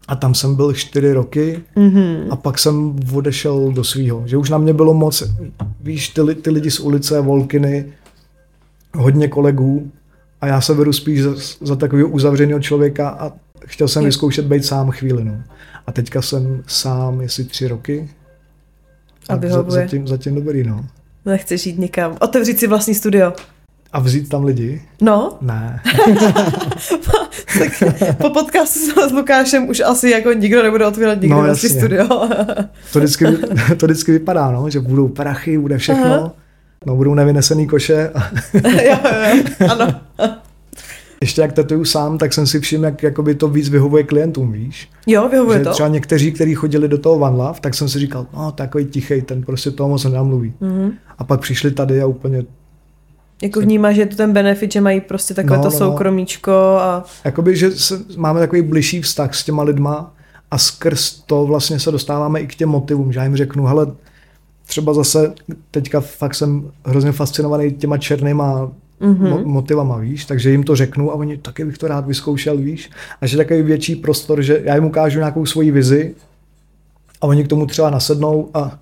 A tam jsem byl čtyři roky mm-hmm. a pak jsem odešel do svýho. Že už na mě bylo moc, víš, ty, ty lidi z ulice, volkyny, hodně kolegů a já se vedu spíš za, za takového uzavřeného člověka a chtěl jsem vyzkoušet být sám chvíli. No. A teďka jsem sám, jestli tři roky. A, a za, zatím, zatím dobrý, no. Nechceš jít někam, otevřít si vlastní studio. A vzít tam lidi? No. Ne. Po podcastu s Lukášem už asi jako nikdo nebude otvírat nikdy no, vlastní studio. to, vždycky, to vždycky vypadá, no, že budou prachy, bude všechno, aha. no budou nevynesený koše. jo, jo, ano. Ještě jak tatuju sám, tak jsem si všiml, jak jakoby to víc vyhovuje klientům, víš? Jo, vyhovuje že to. Třeba někteří, kteří chodili do toho One Love, tak jsem si říkal, no takový tichej, ten prostě toho moc nenamluví. Mm-hmm. A pak přišli tady a úplně... Jako vnímáš, že je to ten benefit, že mají prostě takové no, to no, soukromíčko a... Jakoby, že se, máme takový bližší vztah s těma lidma a skrz to vlastně se dostáváme i k těm motivům, že já jim řeknu, hele, třeba zase teďka fakt jsem hrozně fascinovaný těma černýma mm-hmm. mo- motivama, víš, takže jim to řeknu a oni taky bych to rád vyzkoušel, víš, a že takový větší prostor, že já jim ukážu nějakou svoji vizi a oni k tomu třeba nasednou a...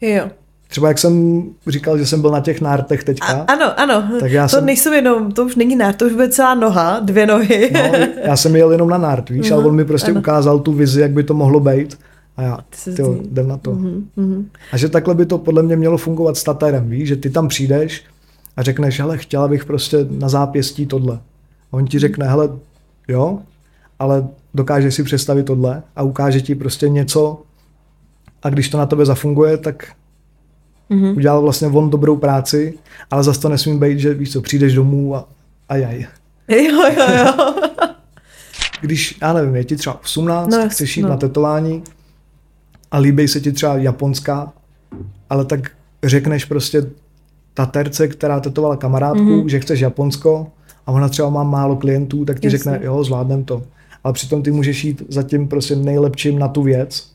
Jo. Třeba jak jsem říkal, že jsem byl na těch nártech teďka. A, ano, ano, tak já to jsem... nejsou jenom, to už není nárt, to už bude celá noha, dvě nohy. No, já jsem jel jenom na nárt, víš, mm-hmm, ale on mi prostě ano. ukázal tu vizi, jak by to mohlo být a já, tyjo, jdem na to. Mm-hmm. A že takhle by to podle mě mělo fungovat s tatérem, víš, že ty tam přijdeš a řekneš, hele, chtěla bych prostě na zápěstí tohle. A on ti řekne, hele, jo, ale dokážeš si představit tohle a ukáže ti prostě něco a když to na tebe zafunguje, tak mm-hmm. udělal vlastně on dobrou práci, ale zase to nesmím být, že víš co, přijdeš domů a, a jaj. Jo, jo, jo. Když, já nevím, je ti třeba osmnáct, no, chceš jít no. na tetování a líbí se ti třeba japonská, ale tak řekneš prostě taterce, která tetovala kamarádku, mm-hmm. že chceš Japonsko a ona třeba má málo klientů, tak ti Jasně. řekne, jo, zvládnem to. Ale přitom ty můžeš jít za tím prostě nejlepším na tu věc.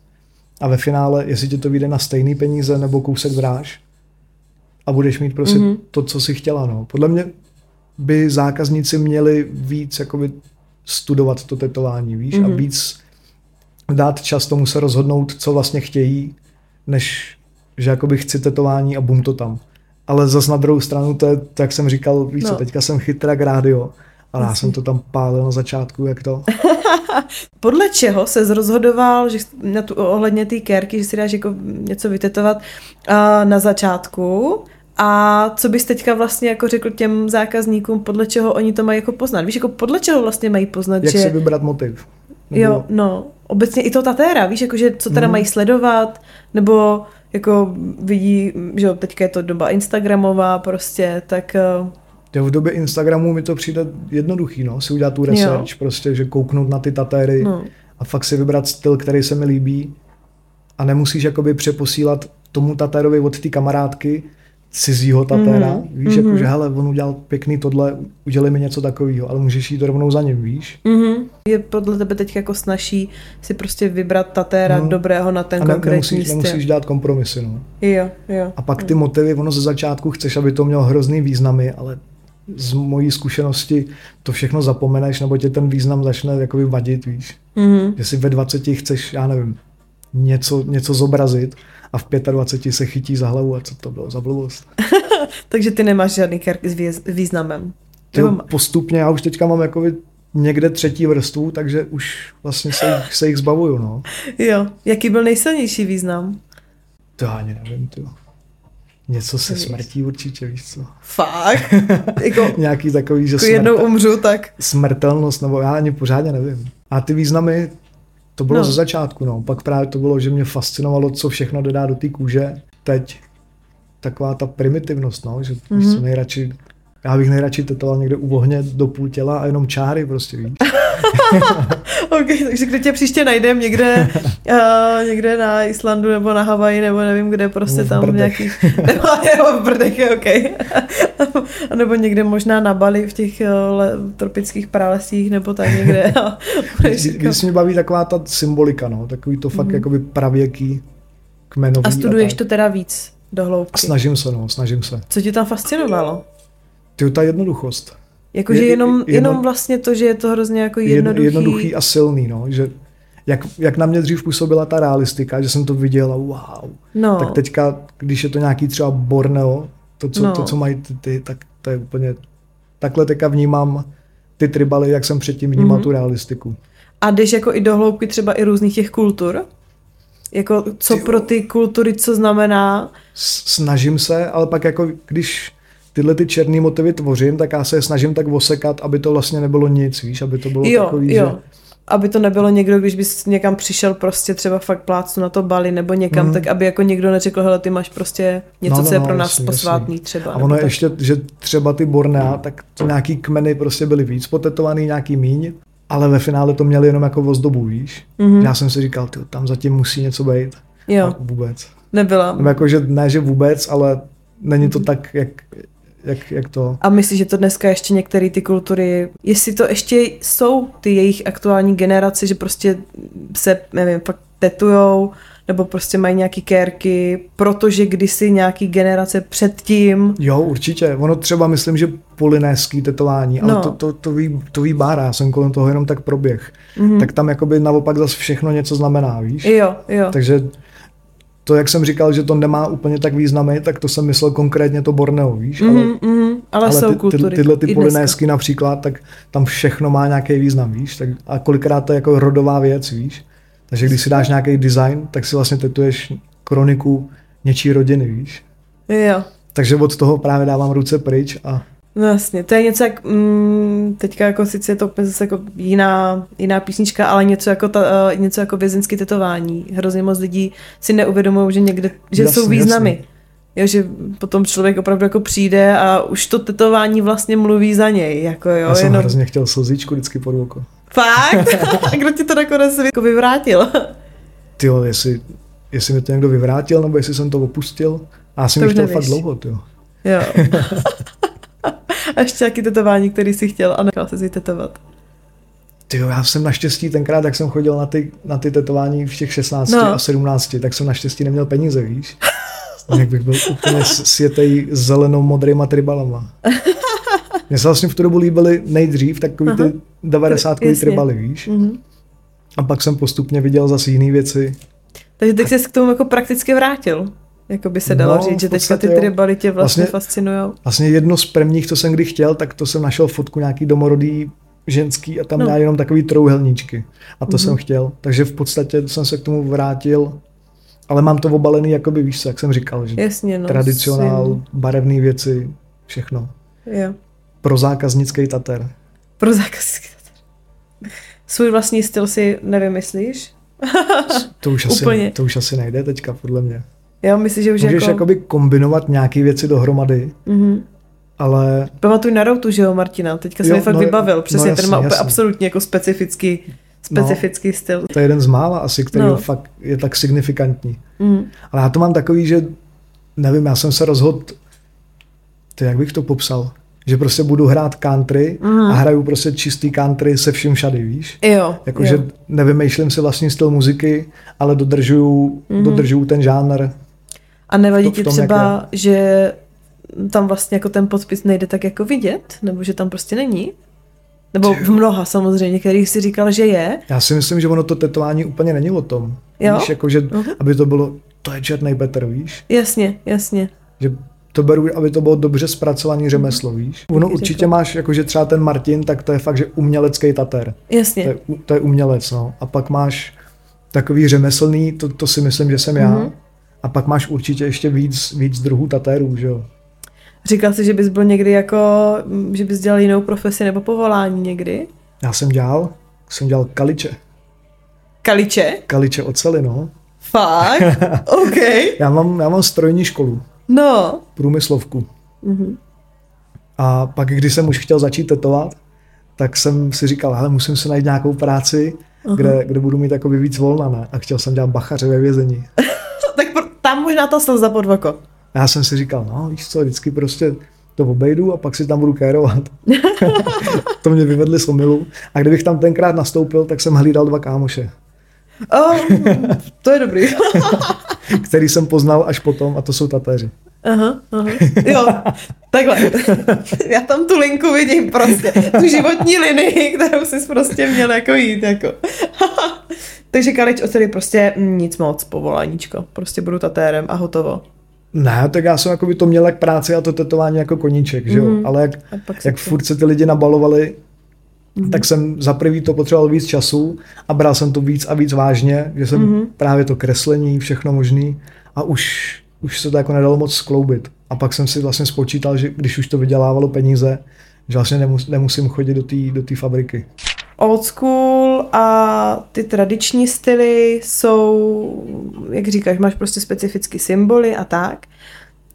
A ve finále, jestli ti to vyjde na stejný peníze nebo kousek dráž a budeš mít prostě mm-hmm. to, co jsi chtěla. No. Podle mě by zákazníci měli víc jakoby studovat to tetování, víš, mm-hmm. a víc dát čas tomu se rozhodnout, co vlastně chtějí, než že jakoby chci tetování a bum to tam. Ale zas na druhou stranu, to je, to, jak jsem říkal, víš no. co, teďka jsem chytrák rádio, ale já jsem to tam pálil na začátku, jak to... Podle čeho ses rozhodoval, že na tu, ohledně té kérky, že si dáš jako něco vytetovat uh, na začátku a co bys teďka vlastně jako řekl těm zákazníkům, podle čeho oni to mají jako poznat? Víš, jako podle čeho vlastně mají poznat, jak že... Jak si vybrat motiv? Nebo... Jo, no, obecně i to tatéra, víš, jako, že co teda mm. mají sledovat, nebo jako vidí, že teďka je to doba Instagramová prostě, tak... Uh... V době Instagramu mi to přijde jednoduchý, no, si udělat tu research, jo. prostě, že kouknout na ty tatéry no. a fakt si vybrat styl, který se mi líbí a nemusíš jakoby přeposílat tomu tatérovi od té kamarádky cizího tatéra, mm-hmm. víš, mm-hmm. jako, že hele, on udělal pěkný tohle, udělej mi něco takového, ale můžeš jít rovnou za ním, víš. Mm-hmm. Je podle tebe teď jako snaží si prostě vybrat tatéra no. dobrého na ten a ne, konkrétní nemusíš, styl. Nemusíš dělat kompromisy, no. Jo, jo. A pak ty motivy, ono ze začátku chceš, aby to mělo hrozný významy, ale z mojí zkušenosti to všechno zapomeneš, nebo tě ten význam začne jakoby vadit, víš. Mm-hmm. Že si ve dvaceti chceš, já nevím, něco, něco zobrazit a v dvaceti pěti se chytí za hlavu a co to bylo za blbost. Takže ty nemáš žádný kerk s významem. Jo, postupně, já už teďka mám jakoby někde třetí vrstvu, takže už vlastně se jich, se jich zbavuju, no. Jo, jaký byl nejsilnější význam? To já ani nevím, tyjo. Něco se smrtí určitě, víš co. Fakt? Jako, nějaký takový, že jako jednou umřu, tak... Smrtelnost, nebo já ani pořádně nevím. A ty významy, to bylo no. ze začátku, no. Pak právě to bylo, že mě fascinovalo, co všechno dodá do té kůže. Teď taková ta primitivnost, no, že mm-hmm. víš co, nejradši... Já bych nejradši tetoval někde u ohně do půl těla a jenom čáry prostě, víš. Ok, takže kde tě příště najdem, někde, uh, někde na Islandu nebo na Havaji, nebo nevím kde, prostě v tam nějaký, nebo, nebo v Brdech, ok. Nebo někde možná na Bali v těch uh, tropických pralesích, nebo tak někde. Když mě baví taková ta symbolika, no, takový to fakt mm. jakoby pravěký, kmenový. A studuješ a to teda víc do hloubky? A snažím se, no, snažím se. Co tě tam fascinovalo? Tyjo, ta jednoduchost. Jakože je, jenom, jenom vlastně to, že je to hrozně jako jednoduchý. Jednoduchý a silný, no. Že jak, jak na mě dřív působila ta realistika, že jsem to viděl a wow. No. Tak teďka, když je to nějaký třeba Borneo, to, co, no. to, co mají ty, ty, tak to je úplně... Takhle teďka vnímám ty tribaly, jak jsem předtím vnímal mm-hmm. tu realistiku. A jdeš jako i do hloubky třeba i různých těch kultur? Jako co Tyjo. Pro ty kultury, co znamená? Snažím se, ale pak jako když... tyhle ty černý motivy tvořím, tak já se je snažím tak osekat, aby to vlastně nebylo nic, víš, aby to bylo jo, takový, jo. že... Aby to nebylo někdo, když bys někam přišel prostě třeba fakt plácnu na to Bali nebo někam, mm. tak aby jako někdo neřekl, hele, ty máš prostě něco, no, no, co je pro no, nás jasný, posvátný jasný. Třeba. A ono tak... ještě, že třeba ty Bornea, mm. tak nějaký kmeny prostě byly víc potetovaný, nějaký míň, ale ve finále to měli jenom jako ozdobu, víš. Mm-hmm. Já jsem si říkal, ty, tam zatím musí něco být. Jo. Tak vůbec. Nebyla. Nebo jako, že ne, že vůbec, ale není to tak, jak... Jak, jak to? A myslím, že to dneska ještě některé ty kultury, jestli to ještě jsou ty jejich aktuální generace, že prostě se, nevím, fakt tetujou, nebo prostě mají nějaký kérky, protože kdysi nějaký generace předtím. Jo, určitě. Ono třeba, myslím, že polynéský tetování, ale no. to, to, to, ví, to ví Bára, jsem kolem toho jenom tak proběh. Mm-hmm. Tak tam jakoby naopak zase všechno něco znamená, víš? Jo, jo. Takže... To, jak jsem říkal, že to nemá úplně tak významy, tak to jsem myslel konkrétně to Borneo, víš? Mm-hmm, ale, mm, ale, ale jsou ty, kultury. Ty, tyhle ty polynésky například, tak tam všechno má nějaký význam, víš? Tak, a kolikrát to je jako rodová věc, víš? Takže když si dáš nějaký design, tak si vlastně tetuješ kroniku něčí rodiny, víš? Jo. Takže od toho právě dávám ruce pryč a... No jasně, to je něco jak, mm, teďka jako sice je to úplně zase jako jiná, jiná písnička, ale něco jako, ta, uh, něco jako vězeňské tetování. Hrozně moc lidí si neuvědomují, že někde, že jasně, jsou významy. Jo, že potom člověk opravdu jako přijde a už to tetování vlastně mluví za něj. Jako jo, já jsem jenom... hrozně chtěl slzíčku vždycky pod oko. Fakt? A kdo ti to nakonec vyvrátil? Tyjo, jestli, jestli mi to někdo vyvrátil, nebo jestli jsem to opustil. A já jsem to chtěl fakt dlouho, tyjo. Jo. A ještě nějaký tetování, který jsi chtěl a nechal se si tetovat. Tyjo, já jsem naštěstí tenkrát, jak jsem chodil na ty, na ty tetování v těch šestnácti no. a sedmnácti, tak jsem naštěstí neměl peníze, víš? Jak bych byl úplně světej zelenou modrýma tribalama. Mně se vlastně v tu dobu líbily nejdřív takový aha, ty devadesátkový tribaly, víš? Mm-hmm. A pak jsem postupně viděl zase jiný věci. Takže teď a... jsi k tomu jako prakticky vrátil. Jako by se dalo no, říct, že teďka ty tribaly tě vlastně, vlastně fascinujou. Vlastně jedno z prvních, co jsem kdy chtěl, tak to jsem našel fotku nějaký domorodý ženský a tam no. měla jenom takový trouhelníčky. A to mm-hmm. jsem chtěl. Takže v podstatě jsem se k tomu vrátil. Ale mám to obalený, jakoby víš co, jak jsem říkal. Že jasně, no, tradicionál, sim. barevné věci, všechno. Jo. Pro zákaznický tater. Pro zákaznický tater. Svůj vlastní styl si nevymyslíš? To už asi, ne, to už asi nejde teďka, podle mě. Jo, myslím, že už můžeš jako... jakoby kombinovat nějaké věci dohromady, mm-hmm. ale... Pamatuj na Routu, že jo, Martina? Teďka jsem jo, je fakt no, vybavil. Přesně, no jasný, ten má úplně absolutně jako specifický, specifický no, styl. To je jeden z mála asi, který no. fakt je tak signifikantní. Mm. Ale já to mám takový, že nevím, já jsem se rozhodl, to jak bych to popsal, že prostě budu hrát country mm. a hraju prostě čistý country se vším všady, víš? Jo. Jakože nevymýšlím si vlastní styl muziky, ale dodržuju, mm. dodržuju ten žánr. A nevadí ti třeba, že tam vlastně jako ten podpis nejde tak jako vidět, nebo že tam prostě není. Nebo v mnoha samozřejmě, kterých si říkal, že je. Já si myslím, že ono to tetování úplně není o tom. Jo? Víš, jako, že, uh-huh. aby to bylo, to je černý Petr, víš? Jasně, jasně. Že to beru, aby to bylo dobře zpracovaný řemeslo, víš? Ono určitě máš, jakože třeba ten Martin, tak to je fakt, že umělecký tater. Jasně. To je, to je umělec, no. A pak máš takový řemeslný, to, to si myslím, že jsem já. Uh-huh. A pak máš určitě ještě víc, víc druhů tatérů, že jo? Říkal jsi, že bys byl někdy jako, že bys dělal jinou profesi nebo povolání někdy? Já jsem dělal, jsem dělal kaliče. Kaliče? Kaliče oceli, no. Fakt? OK. já, mám, já mám strojní školu. No. Průmyslovku. Mm-hmm. A pak, když jsem už chtěl začít tetovat, tak jsem si říkal, hele, musím si najít nějakou práci, uh-huh. kde, kde budu mít takový víc volna, ne? A chtěl jsem dělat bachaře ve vězení. Tak tam možná ta slza pod voko. Já jsem si říkal, no víš co, vždycky prostě to obejdu a pak si tam budu kérovat. To mě vyvedli z omilu. A kdybych tam tenkrát nastoupil, tak jsem hlídal dva kámoše. Oh, to je dobrý. Který jsem poznal až potom a to jsou tatéři. Aha, aha. Jo, takhle. Já tam tu linku vidím prostě. Tu životní linii, kterou jsi prostě měl jako jít. Jako. Takže kalič oceli prostě nic moc, povoláníčko. Prostě budu tatérem a hotovo. Ne, tak já jsem jako by to měl jak práci a to tetování jako koníček, že jo, mm-hmm. ale jak, jak furt se ty lidi nabalovali, mm-hmm. tak jsem za prvý to potřeboval víc času a bral jsem to víc a víc vážně, že jsem mm-hmm. právě to kreslení, všechno možný a už, už se to jako nedalo moc skloubit. A pak jsem si vlastně spočítal, že když už to vydělávalo peníze, že vlastně nemus, nemusím chodit do té do té fabriky. Old school a ty tradiční styly jsou, jak říkáš, máš prostě specifický symboly a tak,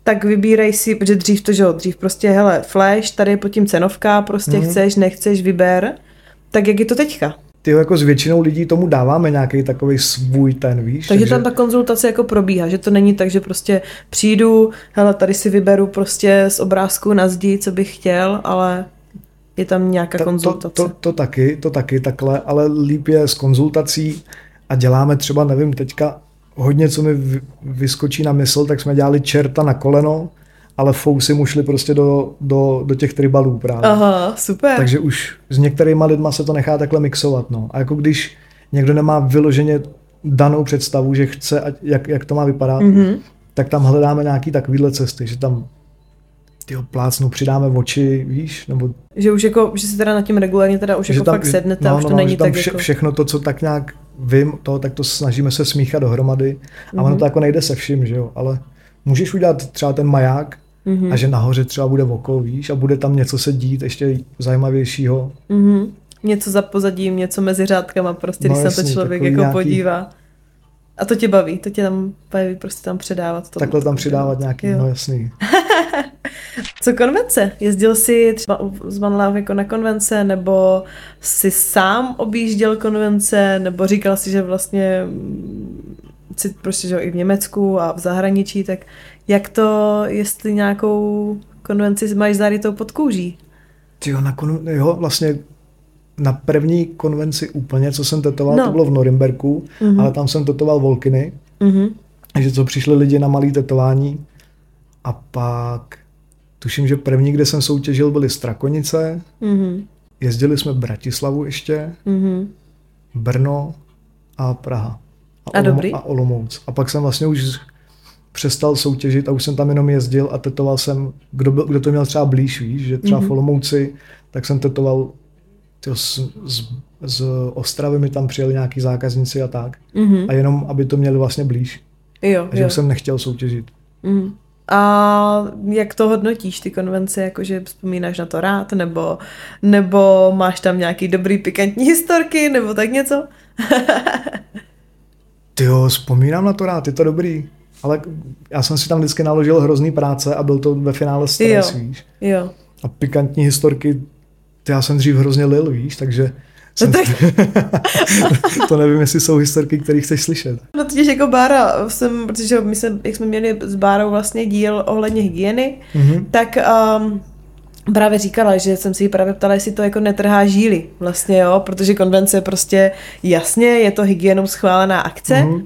tak vybírej si, protože dřív to, že jo, dřív prostě, hele, flash, tady je pod tím cenovka, prostě mm-hmm. chceš, nechceš, vyber, tak jak je to teďka? Tyho jako s většinou lidí tomu dáváme nějaký takový svůj ten, víš? Takže, takže tam ta konzultace jako probíhá, že to není tak, že prostě přijdu, hele, tady si vyberu prostě z obrázku na zdi, co bych chtěl, ale... Je tam nějaká Ta, konzultace? To, to, to taky, to taky takhle, ale líp je s konzultací a děláme třeba, nevím, teďka hodně, co mi vyskočí na mysl, tak jsme dělali čerta na koleno, ale fousy mu šli prostě do, do, do těch tribalů právě. Aha, super. Takže už s některýma lidma se to nechá takhle mixovat, no. A jako když někdo nemá vyloženě danou představu, že chce, ať, jak, jak to má vypadat, mm-hmm. tak tam hledáme nějaký takovýhle cesty, že tam... Tyho plácnu, přidáme oči, víš, nebo... Že už jako, že si teda nad tím regulárně teda už jako tam, fakt sednete no, a už no, to no, není že tam tak vše, jako... všechno to, co tak nějak vím, toho, tak to snažíme se smíchat dohromady a mm-hmm. ono to jako nejde se vším, že jo, ale můžeš udělat třeba ten maják mm-hmm. a že nahoře třeba bude oko, víš, a bude tam něco se dít ještě zajímavějšího. Mm-hmm. Něco za pozadím, něco mezi řádkama prostě, no, když jasný, se to člověk jako nějaký... podívá. A to tě baví, to tě tam baví prostě tam předávat. Tomu, Takhle tam předávat tomu. Nějaký, jo. No jasný. Co konvence? Jezdil jsi třeba z One Love jako na konvence, nebo jsi sám objížděl konvence, nebo říkal jsi, že vlastně jsi prostě že i v Německu a v zahraničí, tak jak to, jestli nějakou konvenci máš zarytou pod kůží? Tyjo, na kon... jo, vlastně... Na první konvenci úplně, co jsem tetoval, no. to bylo v Norimberku, mm-hmm. ale tam jsem tetoval volkyny, mm-hmm. takže co přišli lidi na malý tetování a pak tuším, že první, kde jsem soutěžil, byly Strakonice, mm-hmm. jezdili jsme Bratislavu ještě, mm-hmm. Brno a Praha a, a, Olom- a Olomouc. A pak jsem vlastně už přestal soutěžit a už jsem tam jenom jezdil a tetoval jsem, kdo, byl, kdo to měl třeba blíž, víš, že třeba mm-hmm. v Olomouci, tak jsem tetoval Tyjo, z, z, z Ostravy mi tam přijeli nějaký zákazníci a tak. Mm-hmm. A jenom, aby to měli vlastně blíž. Jo, a že jo. jsem nechtěl soutěžit. Mm. A jak to hodnotíš, ty konvence? Jakože vzpomínáš na to rád? Nebo, nebo máš tam nějaký dobrý pikantní historky? Nebo tak něco? Tyjo, vzpomínám na to rád, je to dobrý. Ale já jsem si tam vždycky naložil hrozný práce a byl to ve finále stres, jo, víš? Jo. A pikantní historky... Já jsem dřív hrozně lil, víš, takže jsem... no tak... to nevím, jestli jsou historky, které chceš slyšet. No totiž jako Bára, jsem, protože my jsme, jak jsme měli s Bárou vlastně díl ohledně hygieny, mm-hmm. tak um, právě říkala, že jsem si ji právě ptala, jestli to jako netrhá žíly vlastně, jo, protože konvence prostě jasně, je to hygienou schválená akce, mm-hmm.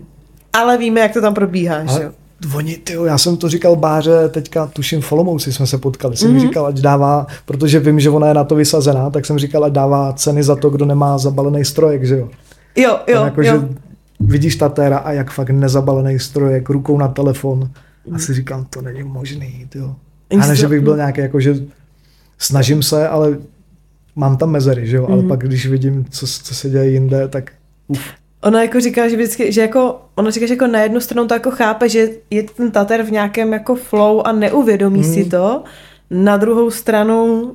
ale víme, jak to tam probíhá, ale... že jo. Oni, tyjo, já jsem to říkal Báře, teďka tuším v Olomouci jsme se potkali, jsem mm-hmm. říkal, ať dává, protože vím, že ona je na to vysazená, tak jsem říkal, ať dává ceny za to, kdo nemá zabalený strojek, že jo? Jo, jo, jako, jo. Že vidíš Tatéra a jak fakt nezabalený strojek, rukou na telefon a si říkám, to není možný, tyjo. A ne, že bych byl nějaký, jakože snažím se, ale mám tam mezery, že jo, mm-hmm. ale pak když vidím, co, co se děje jinde, tak uf. Ona jako říká, že vždycky, že jako, ona říká, že jako na jednu stranu to jako chápe, že je ten Tatér v nějakém jako flow a neuvědomí hmm. si to. Na druhou stranu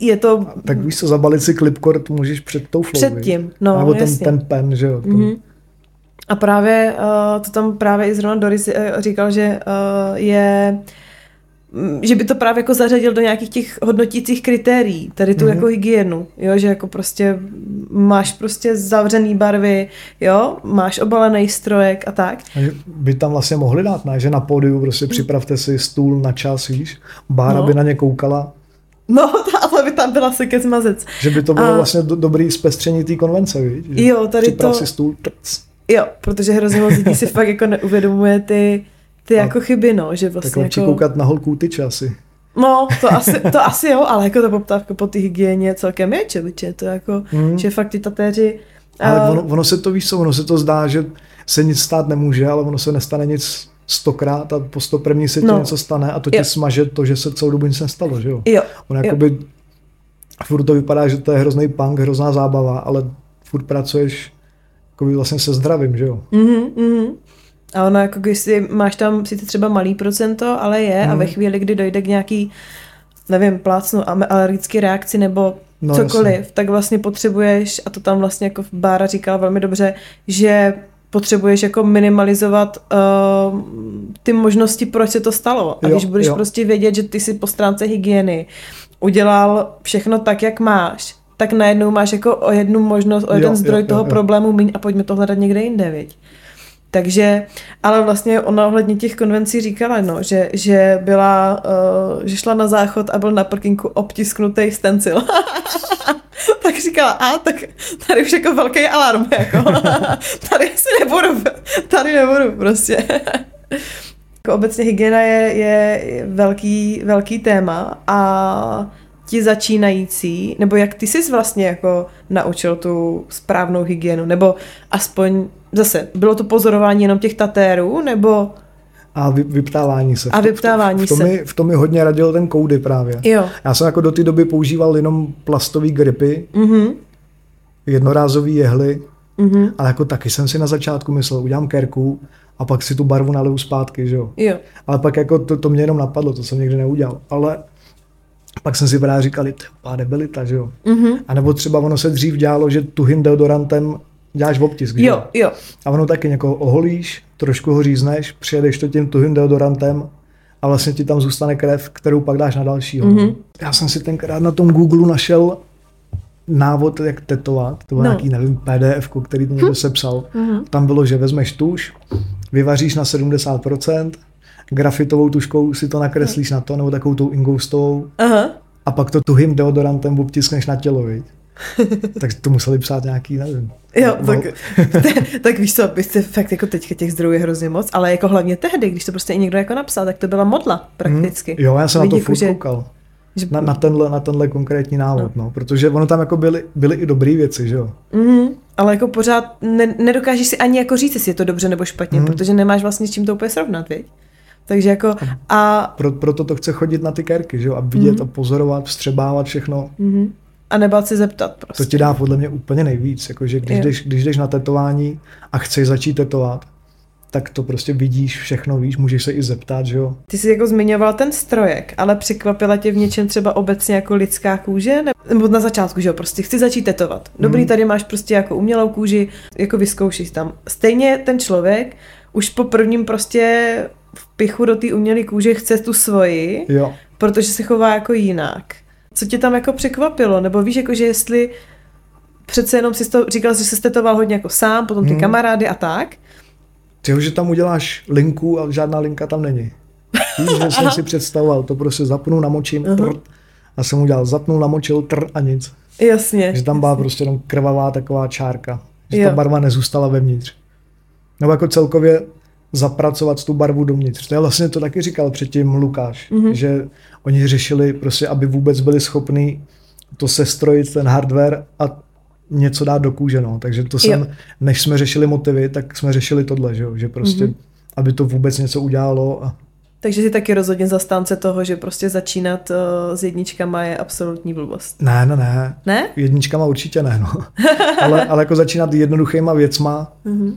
je to... A tak víš co, zabalit si klipkort můžeš před tou flow. Před tím, no. Nebo ten, ten pen, že jo. Mm-hmm. A právě, uh, to tam právě i zrovna Doris uh, říkal, že uh, je... že by to právě jako zařadil do nějakých těch hodnotících kritérií, tady tu mm-hmm. jako hygienu, jo, že jako prostě máš prostě zavřený barvy, jo, máš obalený strojek a tak. A by tam vlastně mohli dát, ne? Že na pódiu prostě připravte si stůl na čas, víš, Bára no. by na ně koukala. No, ale by tam byla se ke zmazec. Že by to bylo a... vlastně do, dobrý zpestření té konvence, víš? Že jo, tady připrav to... si stůl, trc. Jo, protože hrozně moc lidí si fakt jako neuvědomuje ty Ty a jako chyby, no, že vlastně tak lepší jako... koukat na holku tyče asi. No, to asi, to asi jo, ale jako ta poptávka po té hygieně celkem je, čeviče, to jako, mm. že fakt ty tatéři... Ale uh... ono, ono se to víš co, ono se to zdá, že se nic stát nemůže, ale ono se nestane nic stokrát a po sto první se ti no. něco stane a to tě jo. smaže to, že se celou dobu nic nestalo, že jo? Jo. Ono jakoby, furt to vypadá, že to je hrozný punk, hrozná zábava, ale furt pracuješ jakoby vlastně se zdravím, že jo? Mhm, mhm. A ono jako když si máš tam sice třeba malý procento, ale je hmm. a ve chvíli, kdy dojde k nějaký, nevím, plácnu alergické reakci nebo no, cokoliv, jasně. tak vlastně potřebuješ, a to tam vlastně jako Bára říkala velmi dobře, že potřebuješ jako minimalizovat uh, ty možnosti, proč se to stalo. A jo, když budeš jo. prostě vědět, že ty si po stránce hygieny udělal všechno tak, jak máš, tak najednou máš jako o jednu možnost, o jeden jo, zdroj jo, toho jo, problému míň a pojďme to hledat někde jinde, viď? Takže, ale vlastně ona ohledně těch konvencí říkala, no, že, že byla, uh, že šla na záchod a byl na parkinku obtisknutý stencil. Tak říkala, a tak tady už jako velký alarm, jako. Tady asi nebudu, tady nebudu prostě. Jako obecně hygiena je, je velký, velký téma a ti začínající, nebo jak ty jsi vlastně jako naučil tu správnou hygienu, nebo aspoň zase, bylo to pozorování jenom těch tatérů, nebo... A vy, vyptávání se. A vyptávání v tom, v tom se. Mi, v tom mi hodně radil ten Cody právě. Jo. Já jsem jako do té doby používal jenom plastový gripy, mm-hmm. jednorázový jehly, mm-hmm. ale jako taky jsem si na začátku myslel, udělám kerku a pak si tu barvu naliju zpátky, že jo. Jo. Ale pak jako to, to mě jenom napadlo, to jsem někdy neudělal, ale... Pak jsem si právě říkal, to je debilita, že jo. Mm-hmm. A nebo třeba ono se dřív dělalo, že tuhým deodorantem děláš obtisk, že jo. Jo. A ono taky někoho oholíš, trošku ho řízneš, přijedeš to tím tuhým deodorantem a vlastně ti tam zůstane krev, kterou pak dáš na dalšího. Mm-hmm. Já jsem si tenkrát na tom Googlu našel návod, jak tetovat. To byl no. nějaký, nevím, pé dé ef, který to někdo hm. sepsal. Mm-hmm. Tam bylo, že vezmeš tuš, vyvaříš na sedmdesát procent, grafitovou tuškou si to nakreslíš no. na to, nebo takovou tou ingoustovou. Aha. A pak to tuhým deodorantem obtiskneš na tělo, viď? Takže to museli psát nějaký, nevím. Jo, no. tak, te, tak víš co, byste fakt jako teďka těch zdrojů je hrozně moc, ale jako hlavně tehdy, když to prostě i někdo jako napsal, tak to byla modla prakticky. Hmm, jo, já jsem Vidí, na to jako, furt že... koukal. Na, na, tenhle, na tenhle konkrétní návod, no. No, protože ono tam jako byly, byly i dobré věci, že jo? Mm, ale jako pořád ne, nedokážeš si ani jako říct, jestli je to dobře nebo špatně, mm. protože nemáš vlastně s čím to úplně srovnat, viď? Takže jako a... Pro, proto to chce chodit na ty kerky, že jo? A vidět mm-hmm. a pozorovat, vstřebávat všechno. Mm-hmm. A nebát se zeptat prostě. To ti dá podle mě úplně nejvíc, jakože když, jdeš, když jdeš na tetování a chceš začít tetovat, tak to prostě vidíš všechno, víš, můžeš se i zeptat, že jo? Ty jsi jako zmiňovala ten strojek, ale překvapila tě v něčem třeba obecně jako lidská kůže? Nebo na začátku, že jo, prostě chci začít tetovat. Dobrý, mm. tady máš prostě jako umělou kůži, jako vyzkoušíš tam. Stejně ten člověk už po prvním prostě v pichu do té umělé kůže chce tu svoji, jo. protože se chová jako jinak. Co tě tam jako překvapilo? Nebo víš, jakože jestli přece jenom jsi to říkal, že jsi tetoval hodně jako sám, potom ty hmm. kamarády a tak. Tyho, že tam uděláš linku a žádná linka tam není. Víš, že jsem si představoval, to prostě zapnu, namočím, uh-huh. trr, a jsem udělal zapnul, namočil, trr a nic. Jasně. Že tam byla jasně. prostě jenom krvavá taková čárka. Že jo. ta barva nezůstala vevnitř. Nebo jako celkově zapracovat tu barvu dovnitř. To je vlastně to taky říkal předtím Lukáš, mm-hmm. že oni řešili prostě, aby vůbec byli schopní to sestrojit, ten hardware a něco dát do kůže, no. Takže to jsem, jo. než jsme řešili motivy, tak jsme řešili tohle, že, že prostě, mm-hmm. aby to vůbec něco udělalo. A... Takže jsi taky rozhodně zastánce toho, že prostě začínat uh, s jedničkama je absolutní blbost. Ne, ne, ne. Ne? Jedničkama určitě ne, no. ale, ale jako začínat jednoduchýma věcma. Mm-hmm.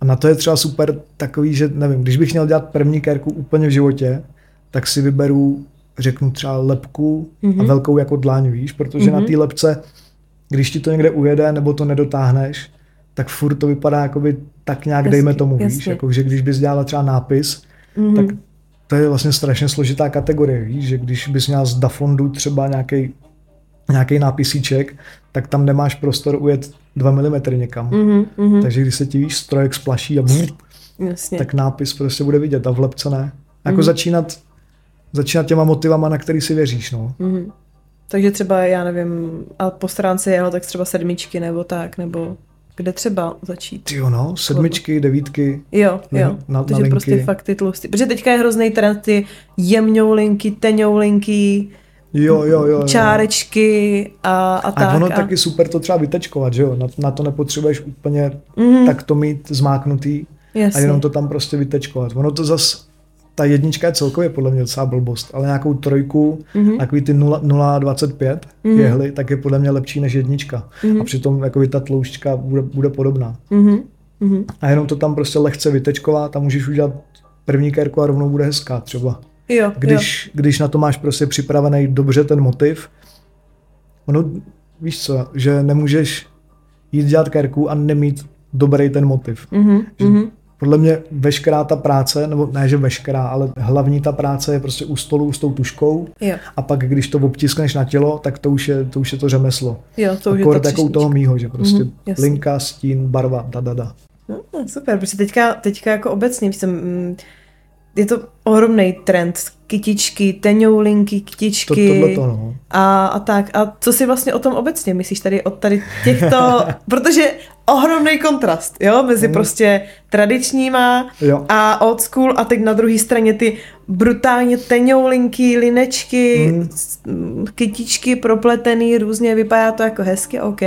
A na to je třeba super takový, že nevím, když bych měl dělat první kérku úplně v životě, tak si vyberu, řeknu třeba lebku mm-hmm. a velkou jako dláň, víš, protože mm-hmm. na té lebce, když ti to někde ujede nebo to nedotáhneš, tak furt to vypadá jakoby tak nějak, jasný, dejme tomu, jasný. Víš, jako, že když bys dělala třeba nápis, mm-hmm. tak to je vlastně strašně složitá kategorie, víš, že když bys měla z dafondu třeba nějaký nějaký nápisíček, tak tam nemáš prostor ujet dva milimetry někam. Mm-hmm. Takže když se ti, víš, strojek splaší a bůh, tak nápis prostě bude vidět a v lepce ne. Jako mm-hmm. začínat, začínat těma motivama, na který si věříš, no. Mm-hmm. Takže třeba, já nevím, a po stránce jel, tak třeba sedmičky nebo tak, nebo kde třeba začít? Ty jo, no, sedmičky, devítky. Jo, ne, jo, na, takže na prostě fakt ty tlusty. Protože teďka je hrozný trend ty jemňou linky, teňou linky, jo, jo, jo, čárečky a, a, a tak. A ono a... taky super to třeba vytečkovat, že jo? Na, na to nepotřebuješ úplně mm. tak to mít zmáknutý. Jasně. A jenom to tam prostě vytečkovat. Ono to zas, ta jednička je celkově podle mě docela blbost, ale nějakou trojku, mm-hmm. takový ty nula celá dvacet pět mm-hmm. jehly, tak je podle mě lepší než jednička. Mm-hmm. A přitom jako ta tloušťka bude, bude podobná. Mm-hmm. A jenom to tam prostě lehce vytečkovat a můžeš udělat první kérku a rovnou bude hezká třeba. Jo, když, jo. když na to máš prostě připravený dobře ten motiv, ono, víš co, že nemůžeš jít dělat kérku a nemít dobrý ten motiv. Mm-hmm, mm-hmm. Podle mě veškerá ta práce, nebo ne, že veškerá, ale hlavní ta práce je prostě u stolu s tou tuškou, jo. a pak když to obtiskneš na tělo, tak to už je to, už je to řemeslo. Jo, to už je ta třešnička. Toho mýho, že prostě mm-hmm, linka, stín, barva, da, da, da. No, super, protože teďka, teďka jako obecně jsem... Mm, je to ohromný trend, kytičky, teňoulinky, kytičky to, no. a, a tak. A co si vlastně o tom obecně myslíš tady od tady těchto, protože ohromný kontrast, jo, mezi mm. prostě tradičníma jo. a old school a teď na druhé straně ty brutálně teňoulinky, linečky, mm. kytičky propletený různě, vypadá to jako hezky, ok,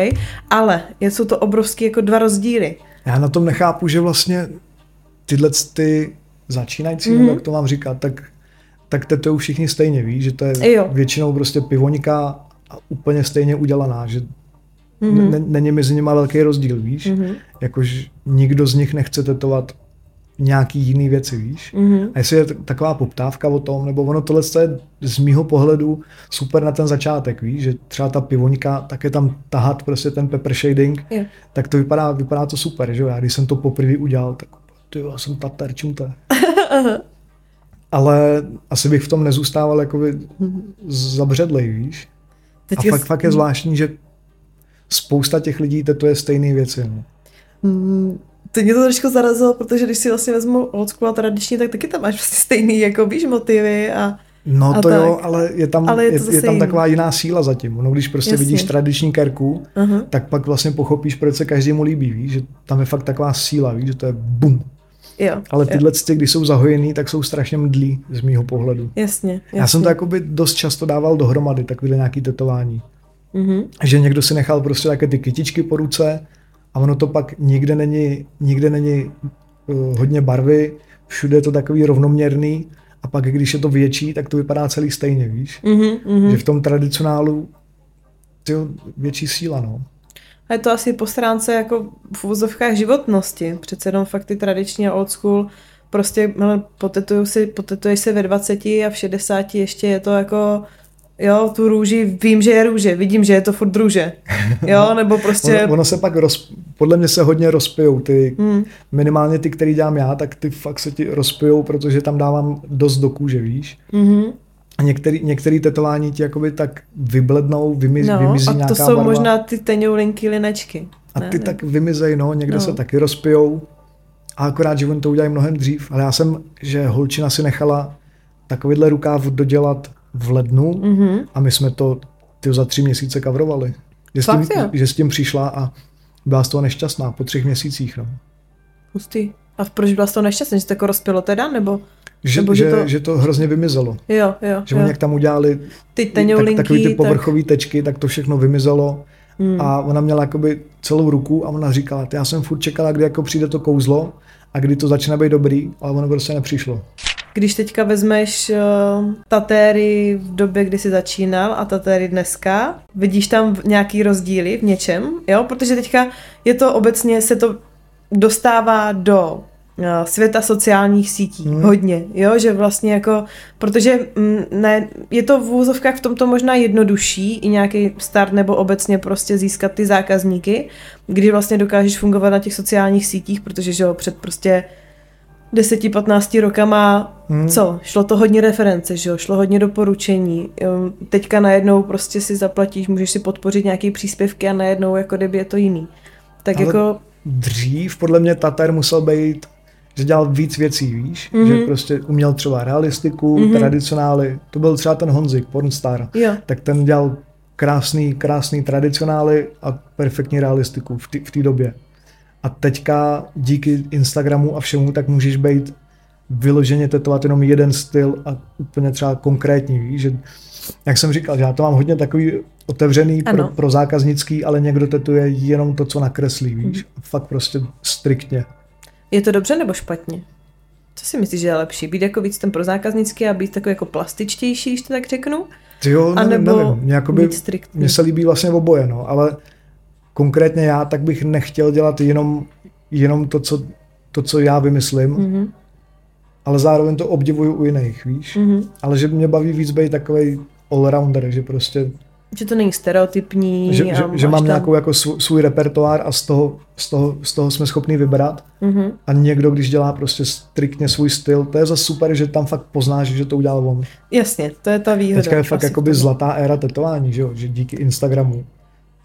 ale jsou to obrovský jako dva rozdíly. Já na tom nechápu, že vlastně tyhle ty začínající, mm-hmm. jak to mám říkat, tak, tak to je všichni stejně, víš, že to je jo. většinou prostě pivoňka a úplně stejně udělaná, že mm-hmm. ne, není mezi nima velký rozdíl, víš, mm-hmm. jakož nikdo z nich nechce tetovat nějaký jiný věci, víš, mm-hmm. a jestli je taková poptávka o tom, nebo ono tohle je z mýho pohledu super na ten začátek, víš, že třeba ta pivoňka, tak je tam tahat prostě ten pepper shading, jo. tak to vypadá, vypadá to super, že jo, já když jsem to poprvé udělal, tak já jsem tatar, čumte. Ale asi bych v tom nezůstával jakoby zabředlej, víš. Teď a fakt, jsi... fakt je zvláštní, že spousta těch lidí tetuje stejné věci. No. Hmm, teď mě to trošku zarazilo, protože když si vlastně vezmu old school a tradiční, tak taky tam máš vlastně stejný jako, víš, motivy a no a to tak. jo, ale je tam, ale je je, je tam jiný. Taková jiná síla zatím. No, když prostě Jasně. vidíš tradiční kerku, uh-huh. tak pak vlastně pochopíš, proč se každému líbí, víš, že tam je fakt taková síla, víš, že to je bum. Jo, ale tyhle cty, když jsou zahojený, tak jsou strašně mdlí z mýho pohledu. Jasně, jasně. Já jsem to jakoby dost často dával dohromady, takovýhle nějaký tetování. Mm-hmm. Že někdo si nechal prostě také ty kytičky po ruce a ono to pak nikde není, nikde není uh, hodně barvy, všude je to takový rovnoměrný a pak když je to větší, tak to vypadá celý stejně, víš. Mm-hmm. Že v tom tradicionálu tyjo, větší síla, no. A je to asi po stránce jako v úzovkách životnosti. Přece jenom fakt ty tradiční a old school prostě potetuješ si, potetuješ si ve dvaceti a v šedesáti ještě je to jako jo, tu růži, vím, že je růže, vidím, že je to furt růže. Jo, nebo prostě... ono, ono se pak, roz, podle mě se hodně rozpijou ty, hmm. minimálně ty, který dělám já, tak ty fakt se ti rozpijou, protože tam dávám dost do kůže, víš. Mhm. A některý, některý tetování ti jakoby tak vyblednou, vymiz, no, vymizí nějaká barva. No a to jsou barva. Možná ty teňoulinky, linečky. A ne, ty ne. tak vymizej, no, někde no. se taky rozpijou. A akorát, že oni to udělají mnohem dřív. Ale já jsem, že holčina si nechala takovýhle rukáv dodělat v lednu mm-hmm. a my jsme to ty za tři měsíce kavrovali. Že, že s tím přišla a byla z toho nešťastná po třech měsících. No. Hustý. A proč byla z toho nešťastný, že to jako rozpělo teda, nebo? Že, nebo že, že, to... že to hrozně vymizelo. Jo, jo, že jo. Oni jak tam udělali ty tak, takový ty povrchové tak... tečky, tak to všechno vymizelo. Hmm. A ona měla jakoby celou ruku a ona říkala, já jsem furt čekala, kdy jako přijde to kouzlo a kdy to začne být dobrý, ale ono prostě nepřišlo. Když teďka vezmeš uh, tatéry v době, kdy jsi začínal a tatéry dneska, vidíš tam nějaký rozdíly v něčem, jo? Protože teďka je to obecně, se to dostává do uh, světa sociálních sítí hmm. hodně, jo? Že vlastně jako, protože mm, ne, je to v úzovkách v tomto možná jednodušší i nějaký start nebo obecně prostě získat ty zákazníky, kdy vlastně dokážeš fungovat na těch sociálních sítích, protože že jo, před prostě deseti patnácti rokama, hmm. co? Šlo to hodně reference, že jo? Šlo hodně doporučení. Teďka najednou prostě si zaplatíš, můžeš si podpořit nějaké příspěvky a najednou jako kdyby je to jiný. Tak ale jako... Dřív podle mě tatér musel být, že dělal víc věcí, víš? Mm-hmm. Že prostě uměl třeba realistiku, mm-hmm. tradicionály. To byl třeba ten Honzik, Pornstar. Jo. Tak ten dělal krásný, krásný tradicionály a perfektní realistiku v té době. A teďka díky Instagramu a všemu, tak můžeš být vyloženě tetovat jenom jeden styl a úplně třeba konkrétní, víš, že jak jsem říkal, že já to mám hodně takový otevřený pro, pro zákaznický, ale někdo tetuje jenom to, co nakreslí, víš, mm. fakt prostě striktně. Je to dobře nebo špatně? Co si myslíš, že je lepší? Být jako víc ten pro zákaznický a být takový jako plastičtější, když to tak řeknu? Jo, ne, nebo nevím, mně se líbí vlastně oboje, no, ale konkrétně já, tak bych nechtěl dělat jenom, jenom to, co, to, co já vymyslím, mm-hmm. ale zároveň to obdivuju u jiných, víš? Mm-hmm. Ale že mě baví víc být takovej all-rounder, že prostě... Že to není stereotypní. Že, že, že mám tam... nějakou jako svůj repertoár a z toho, z toho, z toho jsme schopni vybrat. Mm-hmm. A někdo, když dělá prostě striktně svůj styl, to je zase super, že tam fakt poznáš, že to udělal on. Jasně, to je ta výhoda. Teďka je fakt jakoby zlatá éra tetování, že jo? Že díky Instagramu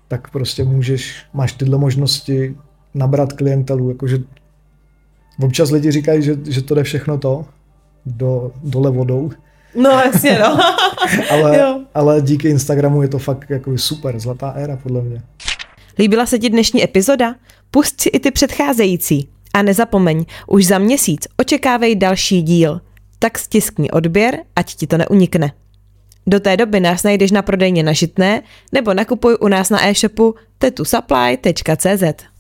tak prostě můžeš, máš tyhle možnosti nabrat klientelu, jakože občas lidi říkají, že, že to jde všechno to, do, dole vodou. No jasně, no. ale, ale díky Instagramu je to fakt jako super, zlatá éra podle mě. Líbila se ti dnešní epizoda? Pusť si i ty předcházející. A nezapomeň, už za měsíc očekávej další díl. Tak stiskni odběr, ať ti to neunikne. Do té doby nás najdeš na prodejně na Žitné nebo nakupuj u nás na e-shopu tattoo supply tečka cé zet.